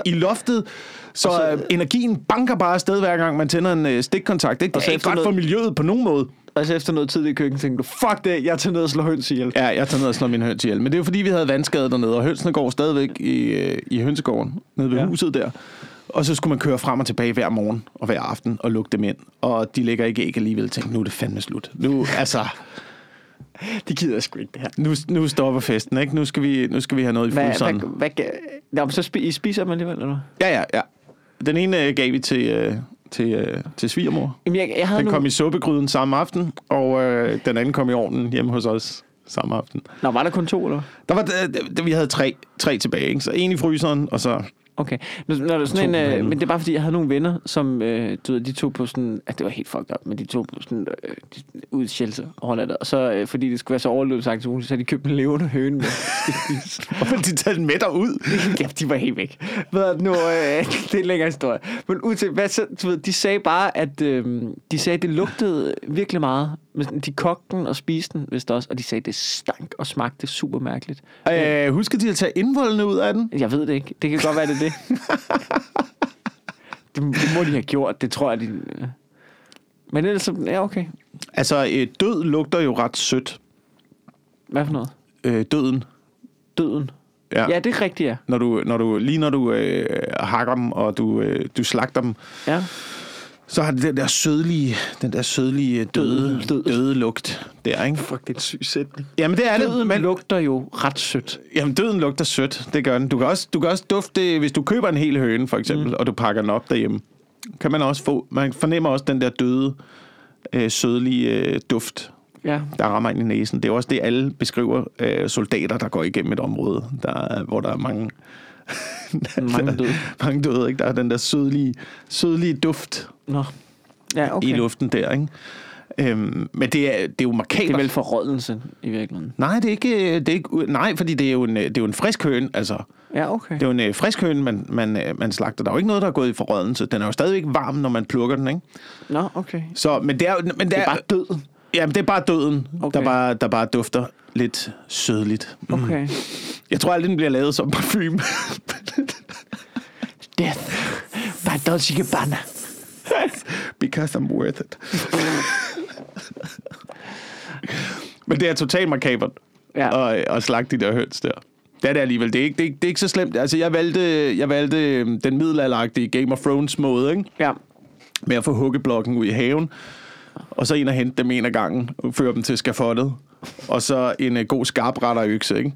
i loftet, så energien banker bare afsted, hver gang man tænder en stikkontakt. Ikke? Det er ikke ret for miljøet på nogen måde. Og så efter noget tid i køkkenet tænkte du, fuck det, jeg tager ned og slår høns ihjel. Ja, jeg tager ned og slår min høns ihjel. Men det er jo fordi, vi havde vandskade dernede, og hønsene går stadigvæk i hønsegården, nede ved huset der. Og så skulle man køre frem og tilbage hver morgen og hver aften og lukke dem ind. Og de lægger ikke æg alligevel. Tænkte, nu er det fandme slut. Nu, altså... De gider sgu ikke det her. Nu stopper festen, ikke? Nu skal vi have noget i fryseren. Så spiser man alligevel, eller? Ja. Den ene gav vi til svigermor. Den kom i suppegryden samme aften, og den anden kom i ovnen hjemme hos os samme aften. Nå, var der kun to, eller? Vi havde tre tilbage, ikke? Så en i fryseren, og så... Okay, når sådan en, men det er bare fordi, jeg havde nogle venner, som de tog på sådan... det var helt fucked up, men de tog på sådan... ud i Chelsea og holdt af det. Og så, fordi det skulle være så overløbsaktivt, så havde de købt en levende høne med. Hvorfor de taget den med derud? Ja, de var helt væk. Det er en længere historie. Men ud til, hvad så, de sagde bare, at det lugtede virkelig meget. De kogte den og spiste den, vist også. Og de sagde, det stank og smagte super mærkeligt. Husker de at tage indvoldene ud af den? Jeg ved det ikke. Det kan godt være, det er det. Det må de have gjort. Det tror jeg, de... Men ellers... Ja, okay. Altså, død lugter jo ret sødt. Hvad for noget? Døden? Ja, det er rigtigt, ja. Når du hakker dem, og du slagter dem... Ja. Så har det den der sødlige døde lugt der, ikke? Fuck, det er en syg sætning. Jamen, det er døden, men lugter jo ret sødt. Jamen, døden lugter sødt, det gør den. Du kan også dufte det, hvis du køber en hel høne, for eksempel, og du pakker den op derhjemme. Kan man også få... Man fornemmer også den der døde, sødlige duft, der rammer ind i næsen. Det er også det, alle beskriver soldater, der går igennem et område, hvor der er mange... Mange døde, ikke? Der er den der sødlige duft. Nå. Ja, okay. I luften der, ikke? Men det er jo markant. Det er vel forrådelse i virkeligheden. Nej, det er ikke. Nej, fordi det er jo en frisk høne, altså. Ja, okay. Det er jo en frisk høne, man slagter. Der er jo ikke noget, der er gået i forrådelse. Den er jo stadigvæk varm, når man plukker den, ikke? Nå, okay. Så, men det er bare døden. Jamen, det er bare døden, okay. der bare dufter lidt sødligt. Okay. Jeg tror aldrig, den bliver lavet som parfume. Death by Dolce & Gabbana. Because I'm worth it. Men det er totalt makabert at slagte de der høns der. Det er det alligevel. Det er ikke så slemt. Altså, jeg valgte den middelalderagtige Game of Thrones måde, ikke? Ja. Med at få hukkeblokken ud i haven. Og så ind og hente dem en af gangen, føre dem til skafottet. Og så en god skarpretter økse, ikke?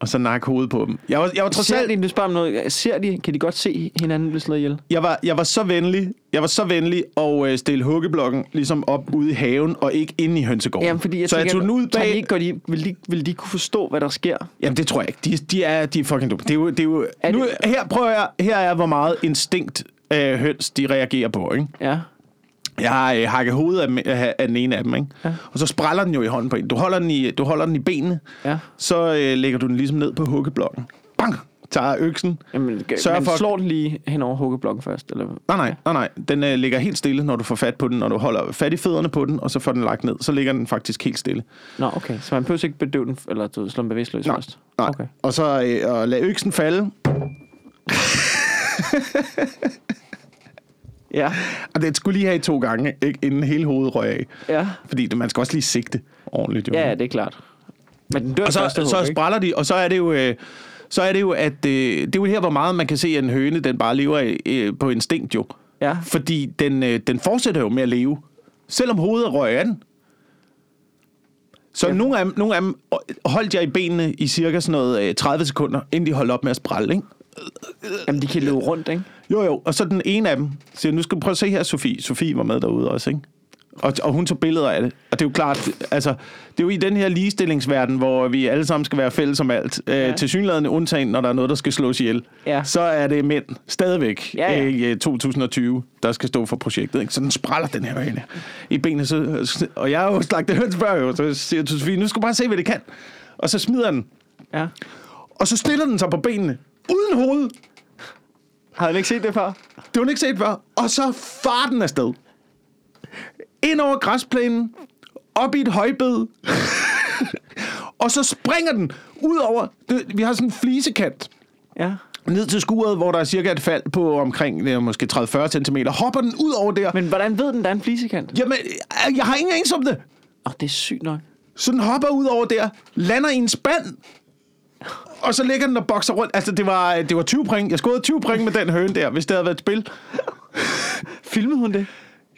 og så nakke hovedet på dem. Jeg var trods alt... Ser de, du spørger om noget, ser de, kan de godt se hinanden blive slået ihjel? Jeg var så venlig og stille huggeblokken ligesom op ude i haven og ikke inde i hønsegården. Jamen, fordi jeg tog den ud bag... Vil de kunne forstå, hvad der sker? Jamen, det tror jeg ikke. De er fucking dumme. Det er jo... Her er hvor meget instinkt høns, de reagerer på, ikke? Ja. Jeg har hakket hovedet af den ene af dem, ikke? Ja. Og så spræller den jo i hånden på en. Du holder den i benene, ja. Så lægger du den ligesom ned på hukkeblokken. Bang! Tager øksen. Jamen, slår den lige hen over hukkeblokken først? Eller? Nej. Den ligger helt stille, når du får fat på den, og du holder fat i fødderne på den, og så får den lagt ned. Så ligger den faktisk helt stille. Nå, okay. Så man behøver ikke bedøve den, eller du slår den bevidstløs først? Nej. Okay. Og så lad øksen falde. Ja. Og det skulle lige have 2 gange, ikke? Inden hele hovedet røg af. Ja. Fordi man skal også lige sigte ordentligt. Jo. Ja, det er klart. Men den dør og så spræller de, og så er det jo... det er jo her, hvor meget man kan se, at en høne, den bare lever på instinkt, jo. Ja. Fordi den fortsætter jo med at leve, selvom hovedet røg af den. Så ja. Nogle af dem holdt jeg i benene i cirka sådan noget 30 sekunder, inden de holdt op med at sprælle, ikke? Jamen, de kan løbe rundt, ikke? Jo, og så den ene af dem siger, nu skal du prøve at se her, Sofie. Sofie var med derude også, ikke? Og hun tog billeder af det. Og det er jo klart, altså, det er jo i den her ligestillingsverden, hvor vi alle sammen skal være fælles om alt. Ja. Tilsyneladende undtagen, når der er noget, der skal slås ihjel. Ja. Så er det mænd stadigvæk i 2020, der skal stå for projektet, ikke? Så den spræller den her øjne i benene. Og jeg har jo slagtet hønsbørg, jo. Så siger jeg til Sofie, nu skal du bare se, hvad det kan. Og så smider den. Ja. Og så stiller den sig på benene. Uden hoved. Har han ikke set det før? Det har hun ikke set før. Og så farer den afsted. Ind over græsplænen. Op i et højbed. Og så springer den ud over... Vi har sådan en flisekant. Ja. Ned til skuret, hvor der er cirka et fald på omkring måske 30-40 centimeter. Hopper den ud over der. Men hvordan ved den, der er en flisekant? Jamen, jeg har ingen anelse om det. Det er sygt nok. Så den hopper ud over der. Lander i en spand. Og så ligger den og bokser rundt. Altså, det var 20 pring. Jeg skåede 20 pring med den høne der, hvis det havde været et spil. Filmede hun det?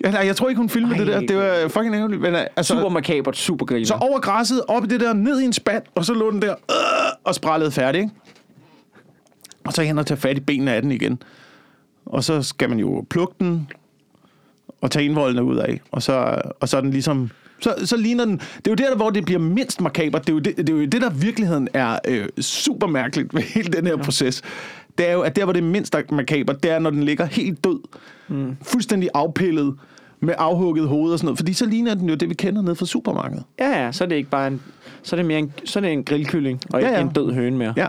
Ja, nej, jeg tror ikke, hun filmede det der. Det var fucking ærgerligt. Men, altså, super makabert, super griner. Så over græsset, op i det der, ned i en spand, og så lå den der og sprællede færdig, ikke? Og så hen og tage fat i benene af den igen. Og så skal man jo plukke den og tage indvoldene ud af. Og så er den ligesom... Så ligner den... Det er jo der, hvor det bliver mindst makabert. Det er jo det, der virkeligheden er super mærkeligt ved hele den her proces. Det er jo, at der, hvor det er mindst makabert, det er, når den ligger helt død. Mm. Fuldstændig afpillet med afhugget hoved og sådan noget. Fordi så ligner den jo det, vi kender nede fra supermarkedet. Ja, så er det ikke bare en... Så er det en grillkylling, og ikke en død høne mere. Ja.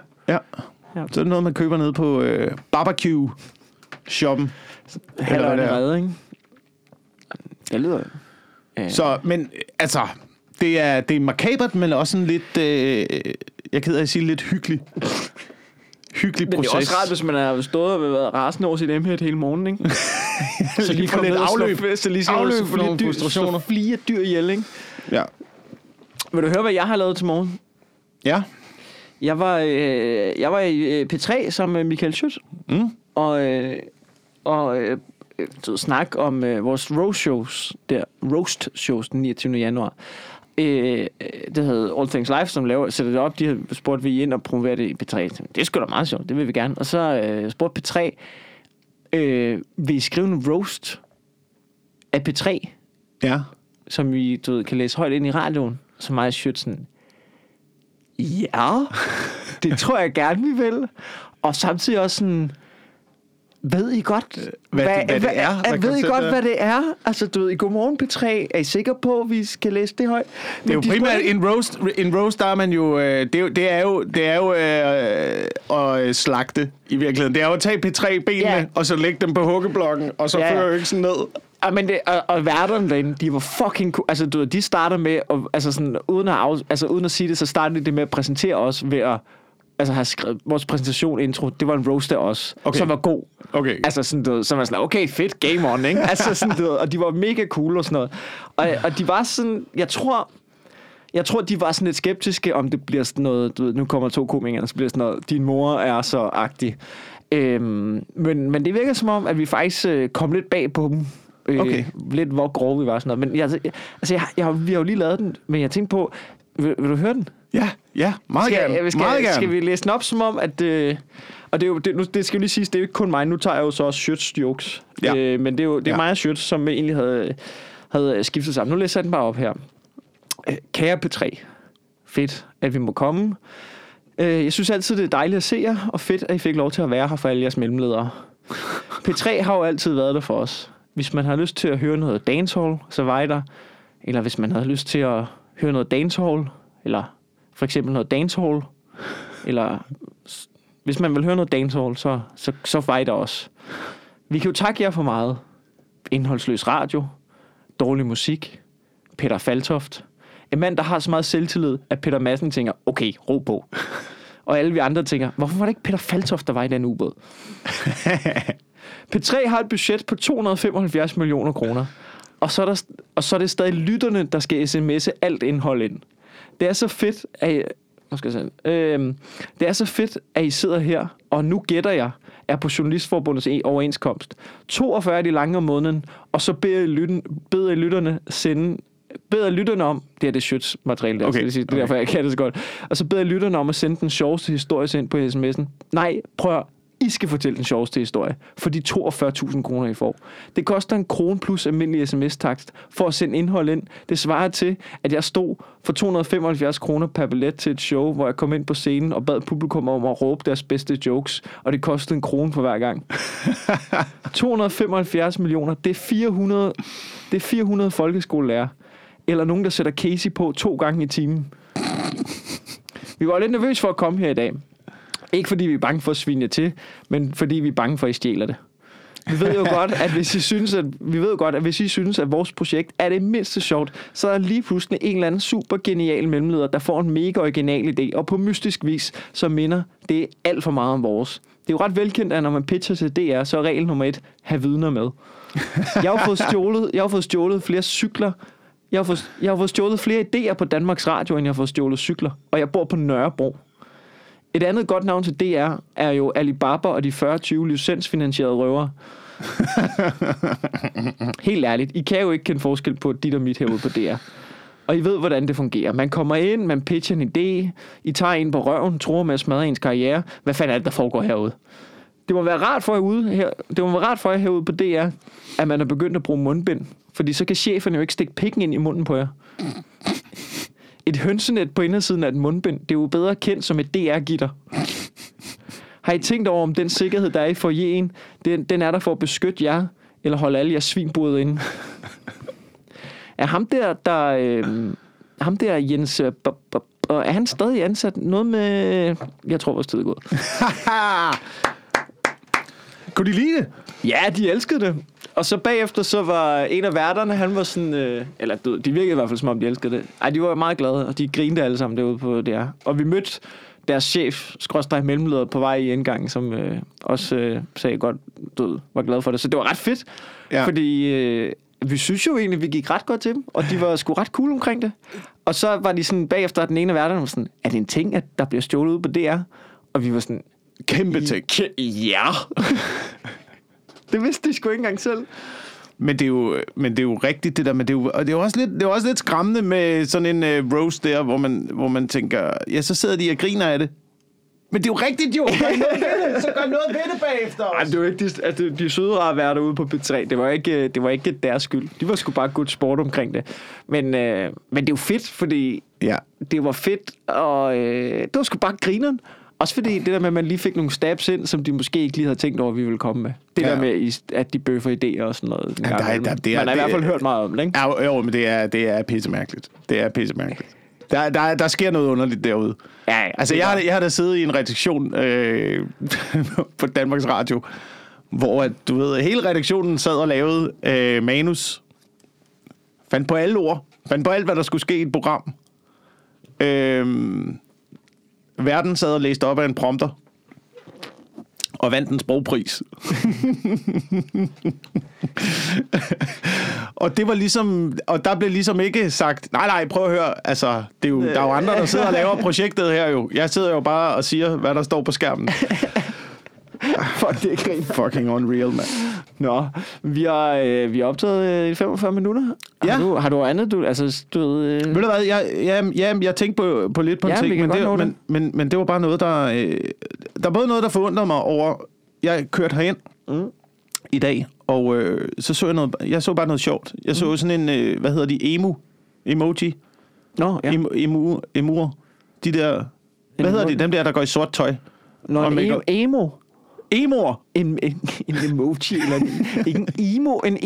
Så er det noget, man køber nede på barbecue-shoppen. Halvøjende redde, ikke? Det lyder... Så, men altså, det er makabert, men også sådan lidt, jeg keder at sige, lidt hyggelig proces. Men det er også rart, hvis man har stået og været rasende over sit emhed hele morgenen, ikke? Så lige få lidt afløb. Så lige for nogle frustrationer. Flere dyr ihjel, ikke? Ja. Vil du høre, hvad jeg har lavet til morgen? Ja. Jeg var i P3 sammen med Michael Schütz. Mm. Og snak om vores roadshows der. Roast-shows den 29. januar. Det hedder All Things Live, som sætter det op. De havde spurgt, vi ind og promoverer det i P3. Det er sgu da meget sjovt, det vil vi gerne. Og så spurgte P3, vil I skrive en roast af P3? Ja. Som vi kan læse højt ind i radioen. Så mig og Schützen. Ja, det tror jeg gerne, vi vil. Og samtidig også sådan... Ved I godt, hvad det er? Altså, du ved, i Godmorgen P3, er I sikre på, at vi skal læse det højt? Det er jo primært en roast, der er man jo... Det er jo at slagte, i virkeligheden. Det er jo at tage P3-benene, og så lægge dem på hukkeblokken, og så føre øksen ned. Og værterne derinde, de var fucking cool. Altså, du ved, de starter med... uden at sige det, så starter de med at præsentere os ved at... Altså har skrevet vores præsentation intro, det var en roast af os, som var god. Okay. Altså sådan noget, som var sådan, okay, fedt, game on, ikke? Altså sådan noget, og de var mega cool og sådan noget. Og de var sådan, jeg tror, de var sådan lidt skeptiske, om det bliver sådan noget, du ved, nu kommer 2 komikere, og så bliver sådan noget, din mor er så agtig. Men det virker som om, at vi faktisk kom lidt bag på dem. Lidt hvor grove vi var sådan noget. Men vi har jo lige lavet den, men jeg tænkte på, vil du høre den? Ja, Ja, meget gerne. Skal vi læse den op som om, at... og det er jo, det, nu, det skal jo lige siges, det er jo ikke kun mig. Nu tager jeg jo så også Schürz jokes. Ja. Men det er jo mig og Schürz, som egentlig havde skiftet sammen. Nu læser jeg den bare op her. Kære P3, fedt, at vi må komme. Jeg synes altid, det er dejligt at se jer, og fedt, at I fik lov til at være her for alle jeres mellemledere. P3 har jo altid været der for os. Hvis man har lyst til at høre noget dancehall, så var I der. Eller hvis man havde lyst til at høre noget dancehall, eller for eksempel noget dancehall, eller hvis man vil høre noget dancehall, så var I der også. Vi kan jo takke jer for meget. Indholdsløs radio, dårlig musik, Peter Faltoft. En mand, der har så meget selvtillid, at Peter Madsen tænker, okay, ro på. Og alle vi andre tænker, hvorfor var det ikke Peter Faltoft, der var i den ubåd? P3 har et budget på 275 millioner kroner. Og så er det stadig lytterne, der skal sms'e alt indhold ind. Det er så fedt, at I sidder her, og nu gætter jeg, er på Journalistforbundets overenskomst. 42 de lange om måneden, og så beder I lytterne sende... Beder lytterne om... Det er det Schürz-materiale, okay. Det er derfor, jeg kan det så godt. Og så beder lytterne om at sende den sjoveste historie ind på sms'en. Nej, prøv at... I skal fortælle den sjoveste historie for de 42.000 kroner, I får. Det koster 1 krone plus almindelig sms-takst for at sende indhold ind. Det svarer til, at jeg stod for 275 kroner per billet til et show, hvor jeg kom ind på scenen og bad publikum om at råbe deres bedste jokes, og det kostede 1 krone for hver gang. 275 millioner, det er 400 folkeskolelærere, eller nogen, der sætter Casey på 2 gange i timen. Vi var lidt nervøse for at komme her i dag. Ikke fordi vi er bange for at svine jer til, men fordi vi er bange for, at I stjæler det. Vi ved jo godt, at hvis I synes, at vores projekt er det mindste sjovt, så er lige pludselig en eller anden super genial mellemleder, der får en mega original idé, og på mystisk vis, så minder det alt for meget om vores. Det er jo ret velkendt, at når man pitcher til DR, så er regel nummer 1, have vidner med. Jeg har fået stjålet flere cykler. Jeg har fået stjålet flere idéer på Danmarks Radio, end jeg har fået stjålet cykler. Og jeg bor på Nørrebro. Et andet godt navn til DR er jo Alibaba og de 40-20 licensfinansierede røvere. Helt ærligt, I kan jo ikke kende forskel på dit og mit herude på DR. Og I ved, hvordan det fungerer. Man kommer ind, man pitcher en idé, I tager en på røven, tror med at smadre ens karriere. Hvad fanden er det, der foregår herude? Det må være rart for jer herude på DR, at man er begyndt at bruge mundbind. Fordi så kan cheferne jo ikke stikke pikken ind i munden på jer. Et hønsenet på indersiden af et mundbind, det er jo bedre kendt som et DR-gitter. Har I tænkt over, om den sikkerhed, der er i foyeren, den er der for at beskytte jer, eller holde alle jeres svinbudet inde? Er ham der Jens... er han stadig ansat? Noget med... Jeg tror, vores tid er gået. Kunne de lide det? Ja, de elskede det. Og så bagefter, så var en af værterne, han var sådan... eller de virkede i hvert fald, som om de elskede det. Ej, de var meget glade, og de grinede alle sammen derude på DR. Og vi mødte deres chef, mellemleder, på vej i indgangen, som også sagde godt, var glad for det. Så det var ret fedt, ja. Fordi vi synes jo egentlig, vi gik ret godt til dem, og de var sgu ret cool omkring det. Og så var de sådan bagefter, den ene af værterne var sådan, er det en ting, at der bliver stjålet ude på DR? Og vi var sådan... Kæmpe ting. Ja. Det vidste de sgu ikke engang selv. Men det er jo rigtigt det der, men det er jo også lidt skræmmende med sådan en roast der, hvor man tænker, ja, så sidder de og griner af det. Men det er jo rigtigt, jo. Så gør noget ved det bagefter. Nej, det var ikke de søde rare værter ude på B3. Det var ikke deres skyld. De var sgu bare godt sport omkring det. Men det er jo fedt, fordi det var fedt, og det var sgu bare grineren. Også fordi det der med, at man lige fik nogle stabs ind, som de måske ikke lige havde tænkt over, at vi ville komme med. Det der med, at de bøffer idéer og sådan noget. Ja, man har i hvert fald hørt meget om det, ikke? Jo, men det er pissemærkeligt. Det er pissemærkeligt. Der sker noget underligt derude. Ja, altså, jeg har da siddet i en redaktion på Danmarks Radio, hvor du ved, hele redaktionen sad og lavede manus. Fandt på alle ord. Fandt på alt, hvad der skulle ske i et program. Verden sad og læste op af en prompter og vandt en sprogpris. Og det var ligesom, og der blev ligesom ikke sagt, nej, prøv at høre, altså, det er jo, der er jo andre, der sidder og laver projektet her jo. Jeg sidder jo bare og siger, hvad der står på skærmen. Fuck, det er griner. Fucking unreal, mand. Nå, vi er optaget i 45 minutter. Ja. Har du andet? Ved du hvad, jeg tænkte på lidt på en ting, men det var bare noget, der både noget, der forundrede mig over. Jeg kørte herind i dag, og så jeg bare noget sjovt. Jeg så sådan en, hvad hedder de, emoji? Nå, ja. Emuer. De der, hvad hedder de, dem der går i sort tøj? Nå, emo. Emoer. En emoji, eller en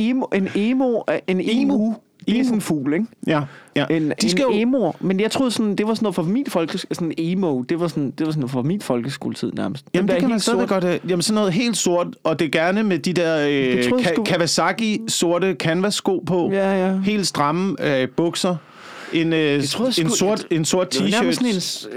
emo, en emu. Det er sådan en fugl, ikke? Ja. En emoer. Men jeg troede sådan, det var sådan noget for min folkeskole. Sådan en emo, det var sådan noget for min folkeskoletid nærmest. Jamen det kan man stadig godt. Jamen sådan noget helt sort, og det gerne med de der Kawasaki sorte canvas-sko på. Ja. Helt stramme bukser. En sort t-shirt.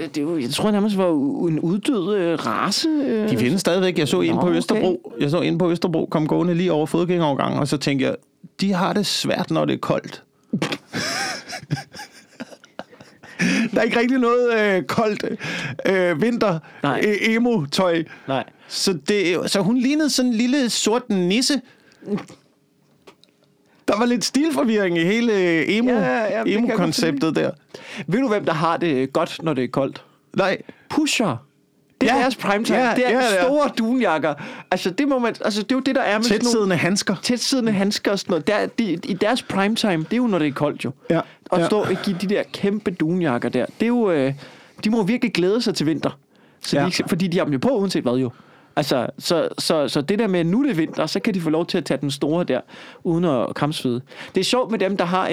Jeg tror nærmest, det var en uddød race. De findes stadigvæk. Jeg så en på Østerbro. Okay. Jeg så en på Østerbro, kom gående lige over fodgængerovergangen, og så tænkte jeg, de har det svært, når det er koldt. Der er ikke rigtig noget koldt vinter emo-tøj. Nej. Så hun lignede sådan en lille sort nisse. Der var lidt stilforvirring i hele emo-konceptet der. Ved du, hvem der har det godt, når det er koldt? Nej. Pusher. Det er deres primetime. Det er store dunjakker. Altså, det må man, det er jo det, der er med sådan nogle... Tætsidende handsker og sådan noget. I deres primetime, det er jo, når det er koldt jo. Ja. Og stå og give de der kæmpe dunjakker der. Det er jo... de må virkelig glæde sig til vinter. Så de ikke, fordi de har dem jo på, uanset hvad jo. Altså, så det der med, at nu det vinter, så kan de få lov til at tage den store der, uden at kramsvede. Det er sjovt med dem, der har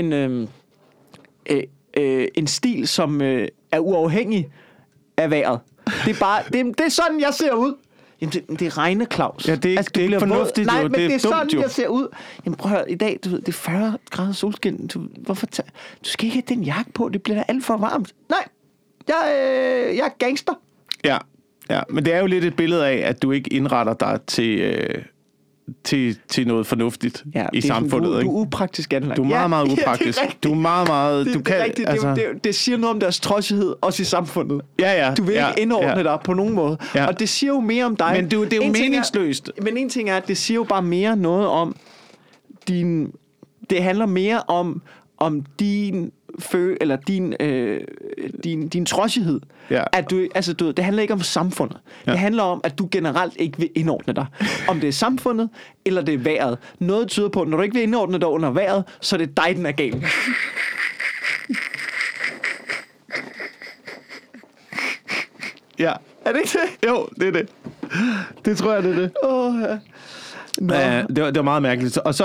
en stil, som er uafhængig af vejret. Det er bare, det er sådan, jeg ser ud. Jamen, det regner, Claus. Ja, det er ikke, det er ikke fornuftigt. Nej, men det er sådan, dumt, jeg ser ud. Jamen, prøv at høre, i dag, du ved, det er 40 grader solskin. Du skal ikke have den jakke på, det bliver da alt for varmt. Nej, jeg er gangster. Ja, men det er jo lidt et billede af, at du ikke indretter dig til noget fornuftigt i samfundet. Du er upraktisk anlagt. Du er meget, meget upraktisk. Du er meget, meget... Det siger noget om deres trodsighed, også i samfundet. Ja. Du vil ikke indordne dig på nogen måde. Ja. Og det siger jo mere om dig. Men det er jo meningsløst. Men en ting er, at det siger jo bare mere noget om din... Det handler mere om din... eller din trodsighed. Ja. At du, det handler ikke om samfundet. Ja. Det handler om, at du generelt ikke vil indordne dig. Om det er samfundet, eller det er vejret. Noget tyder på, at når du ikke vil indordne dig under vejret, så er det dig, den er galt. Ja. Er det ikke det? Jo, det er det. Det tror jeg, det er det. Det var meget mærkeligt. Og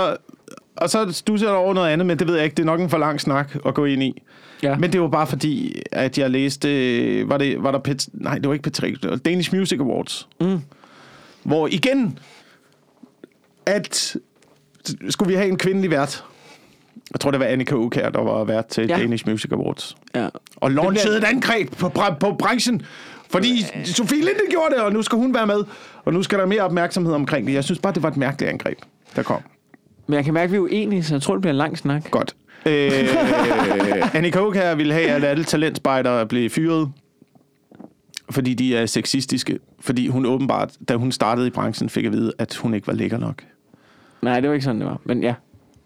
så stusser jeg over noget andet, men det ved jeg ikke. Det er nok en for lang snak at gå ind i. Ja. Men det var bare fordi, at jeg læste... det var ikke Patrick. Det var Danish Music Awards. Hvor igen, skulle vi have en kvindelig vært. Jeg tror, det var Annika Aukjær, der var vært til Danish Music Awards. Ja. Og launchede et angreb på branchen. Fordi Sofie Linde gjorde det, og nu skal hun være med. Og nu skal der mere opmærksomhed omkring det. Jeg synes bare, det var et mærkeligt angreb, der kom. Men jeg kan mærke, at vi er uenige, så jeg tror, det bliver en lang snak. Godt. Annika Aukjær ville have, at alle talentspejdere blev fyret, fordi de er sexistiske. Fordi hun åbenbart, da hun startede i branchen, fik at vide, at hun ikke var lækker nok. Nej, det var ikke sådan, det var. Men ja.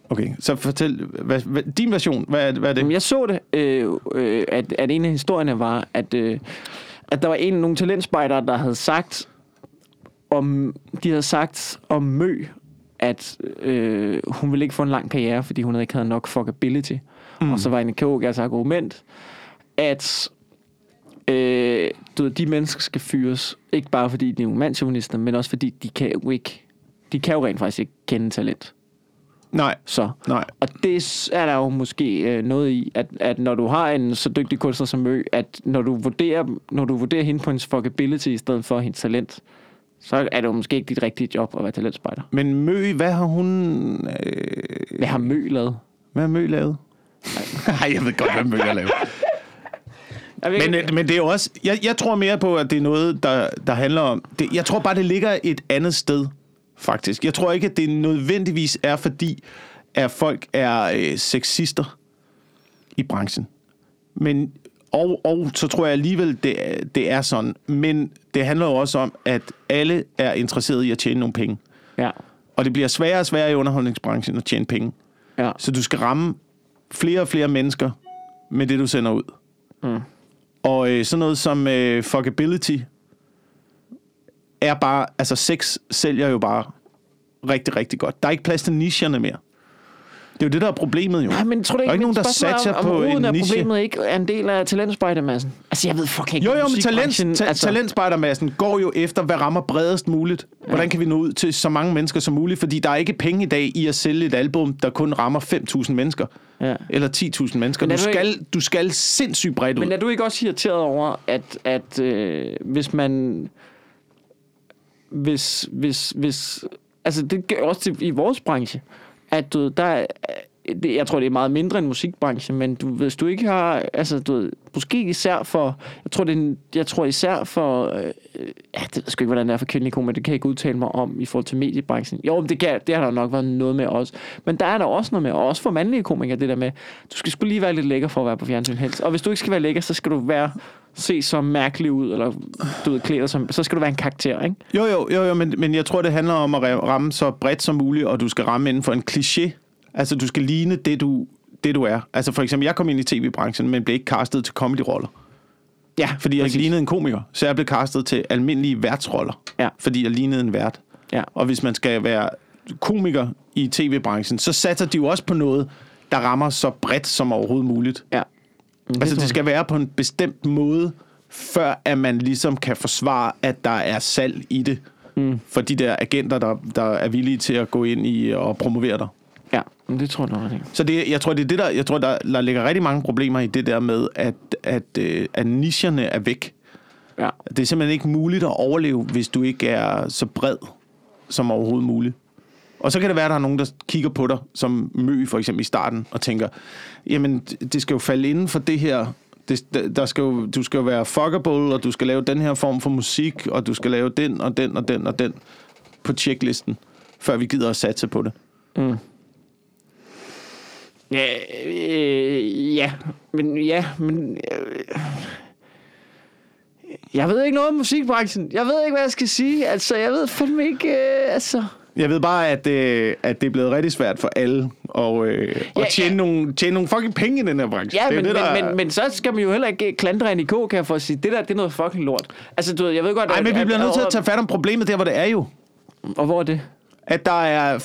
Okay, så fortæl din version. Hvad er det? Jeg så det, at en af historierne var, at der var nogle talentspejdere, der havde sagt om... De havde sagt om Mø... at hun ville ikke få en lang karriere, fordi hun ikke havde nok fuckability. Og så var en KOG altså argument, at de mennesker skal fyres, ikke bare fordi de er mandsjournalister, men også fordi de kan jo rent faktisk ikke kende talent. Nej. Og det er der jo måske noget i, at når du har en så dygtig kunstner som Mø, at når du vurderer hende på hendes fuckability i stedet for hendes talent, så er det jo måske ikke dit rigtige job at være talentspejder. Men Mø, hvad har hun... Hvad har Mø lavet? Hvad har Mø lavet? Nej, jeg ved godt, hvad Mø har lavet. Men det er jo også... Jeg tror mere på, at det er noget, der handler om... Jeg tror bare, det ligger et andet sted, faktisk. Jeg tror ikke, at det nødvendigvis er, fordi at folk er sexister i branchen. Men... Og så tror jeg alligevel, det er sådan. Men det handler jo også om, at alle er interesserede i at tjene nogle penge. Ja. Og det bliver sværere og sværere i underholdningsbranchen at tjene penge. Ja. Så du skal ramme flere og flere mennesker med det, du sender ud. Mm. Og sådan noget som fuckability er bare... Altså, sex sælger jo bare rigtig, rigtig godt. Der er ikke plads til nicherne mere. Det er jo det, der er problemet, jo. Nej, men tror du ikke, nogen, der satser på en niche? Problemet ikke er en del af talentspejdermassen? Altså, jeg ved fucking ikke... Jo, men talentspejdermassen går jo efter, hvad rammer bredest muligt. Ja. Hvordan kan vi nå ud til så mange mennesker som muligt? Fordi der er ikke penge i dag i at sælge et album, der kun rammer 5.000 mennesker. Ja. Eller 10.000 mennesker. Du skal sindssygt bredt ud. Men er du ikke også irriteret over, at hvis man... Hvis... Altså, det gør også i vores branche... at du, der, jeg tror, det er meget mindre end musikbranchen, men du, hvis du ikke har, altså du, måske især for, jeg tror især for, ja, det ved jeg sgu ikke, hvordan det er for kvindelige komikere, men det kan jeg ikke udtale mig om i forhold til mediebranchen. Jo, men det har der nok været noget med også. Men der er der også noget med, og også for mandlige komikere, det der med, du skal sgu lige være lidt lækker for at være på fjernsyn helst. Og hvis du ikke skal være lækker, så skal du se så mærkelig ud, eller du ved, klæder som, så skal du være en karakter, ikke? Jo, men jeg tror, det handler om at ramme så bredt som muligt, og du skal ramme inden for en kliché. Altså, du skal ligne det du er. Altså, for eksempel, jeg kom ind i tv-branchen, men blev ikke castet til comedy-roller. Ja, fordi jeg ikke lignede en komiker. Så jeg blev castet til almindelige værtsroller, ja. Fordi jeg lignede en vært. Ja. Og hvis man skal være komiker i tv-branchen, så satser de jo også på noget, der rammer så bredt som overhovedet muligt. Ja. Altså, det skal være på en bestemt måde, før at man ligesom kan forsvare, at der er salg i det. Mm. For de der agenter, der er villige til at gå ind i og promovere dig. Ja, det tror jeg nok. Så jeg tror, der ligger rigtig mange problemer i det der med, at nicherne er væk. Ja. Det er simpelthen ikke muligt at overleve, hvis du ikke er så bred som overhovedet muligt. Og så kan det være, at der er nogen, der kigger på dig, som Mø for eksempel i starten, og tænker, jamen, det skal jo falde inden for det her. Du skal jo være fuckable, og du skal lave den her form for musik, og du skal lave den på checklisten, før vi gider at satse på det. Mm. Jeg ved ikke noget om musikbranchen. Jeg ved ikke, hvad jeg skal sige. Altså, jeg ved fandme ikke, altså... Jeg ved bare, at det er blevet rigtig svært for alle at tjene nogle fucking penge i den her branche. Ja, men så skal man jo heller ikke klandre NIK, kan jeg for at sige. Det der, det er noget fucking lort. Altså, du ved, jeg ved godt... Nej, men vi bliver nødt til at tage fat om problemet der, hvor det er jo. Og hvor er det? At der er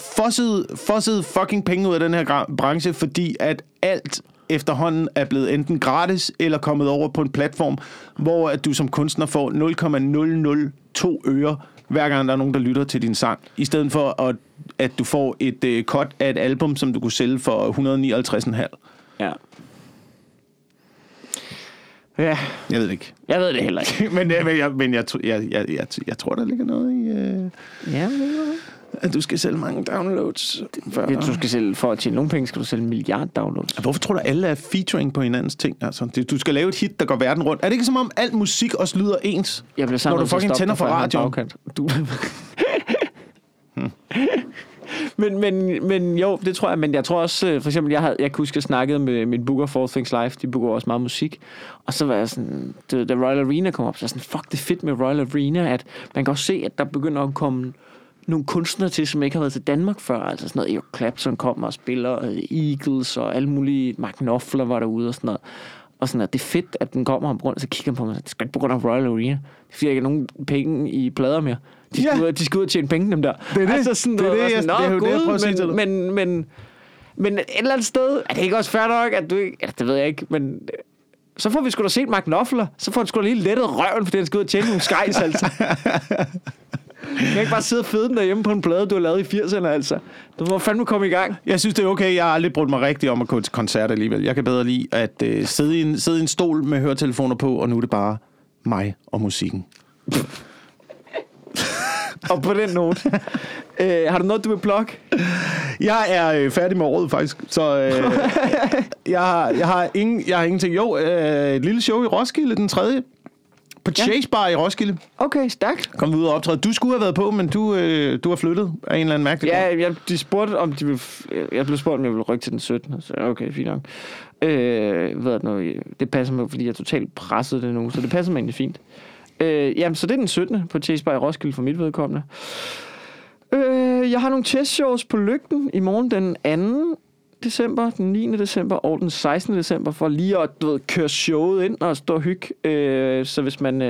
fosset fucking penge ud af den her branche, fordi at alt efterhånden er blevet enten gratis, eller kommet over på en platform, hvor at du som kunstner får 0,002 øre, hver gang der er nogen, der lytter til din sang. I stedet for, at du får et cut af et album, som du kunne sælge for 159,5. Ja. Ja. Jeg ved det ikke. Jeg ved det heller ikke. men jeg tror, der ligger noget i... Ja, men at du skal sælge mange downloads. Du skal sælge, for at tjene nogle penge, skal du sælge 1 milliard downloads. Hvorfor tror du, at alle er featuring på hinandens ting? Altså, du skal lave et hit, der går verden rundt. Er det ikke som om, alt musik også lyder ens? Når du fucking tænder for radioen. Men jo, det tror jeg. Men jeg tror også, for eksempel, jeg kunne huske, at jeg snakkede med min booker for All Things Live. De booker også meget musik. Og så var jeg sådan, da Royal Arena kom op, så sådan, fuck, det er fedt med Royal Arena, at man kan også se, at der begynder at komme nogle kunstnere til, som ikke har været til Danmark før. Altså sådan noget, Eric Clapton kommer og spiller, Eagles og alle mulige, Mark Knopfler var derude og sådan noget. Og sådan noget, det er fedt, at den kommer om rundt, og så kigger han på mig, det skal ikke på grund af Royal Arena. Det er fordi, jeg ikke har nogen penge i plader mere. De skal ud og tjene penge, dem der. Det er det, altså sådan, det er sådan, det, jeg prøver at sige til dig. Men et eller andet sted, er det ikke også fair nok, at du ikke... Ja, det ved jeg ikke, men... Så får vi sgu da set Mark Knopfler, så får han sgu da lige lettet røven, fordi han skal ud og tjene nogle skejs, altså. Jeg kan ikke bare sidde og fede den derhjemme på en plade, du har lavet i 80'erne, altså. Du må fandme komme i gang. Jeg synes, det er okay. Jeg har aldrig brugt mig rigtigt om at gå til koncert alligevel. Jeg kan bedre lide at sidde i en stol med høretelefoner på, og nu er det bare mig og musikken. Og på den note, har du noget, du vil plukke? Jeg er færdig med året, faktisk. Så jeg har ingenting. Jo, et lille show i Roskilde den 3. På Chase Bar i Roskilde. Okay, stærkt. Kom ud og optræde. Du skulle have været på, men du har flyttet af en eller anden mærkelig grund. Ja, jeg blev spurgt, om jeg ville rykke til den 17. Så okay, fint nok. Det passer mig, fordi jeg er totalt presset det nu, så det passer mig egentlig fint. Jamen, så det er den 17. på Chase Bar i Roskilde for mit vedkommende. Jeg har nogle testshows på Lygten i morgen den 2. december, den 9. december og den 16. december, for lige at køre showet ind og stå og hygge. Så hvis man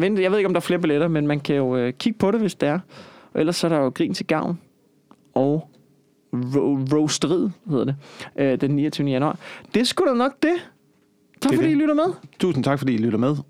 venter, jeg ved ikke, om der er flere billetter, men man kan jo kigge på det, hvis det er. Og ellers så er der jo Grin til Gavn og Roasteriet, hedder det, den 29. januar. Det er sgu da nok det. Tak fordi I lytter med. Tusind tak fordi I lytter med.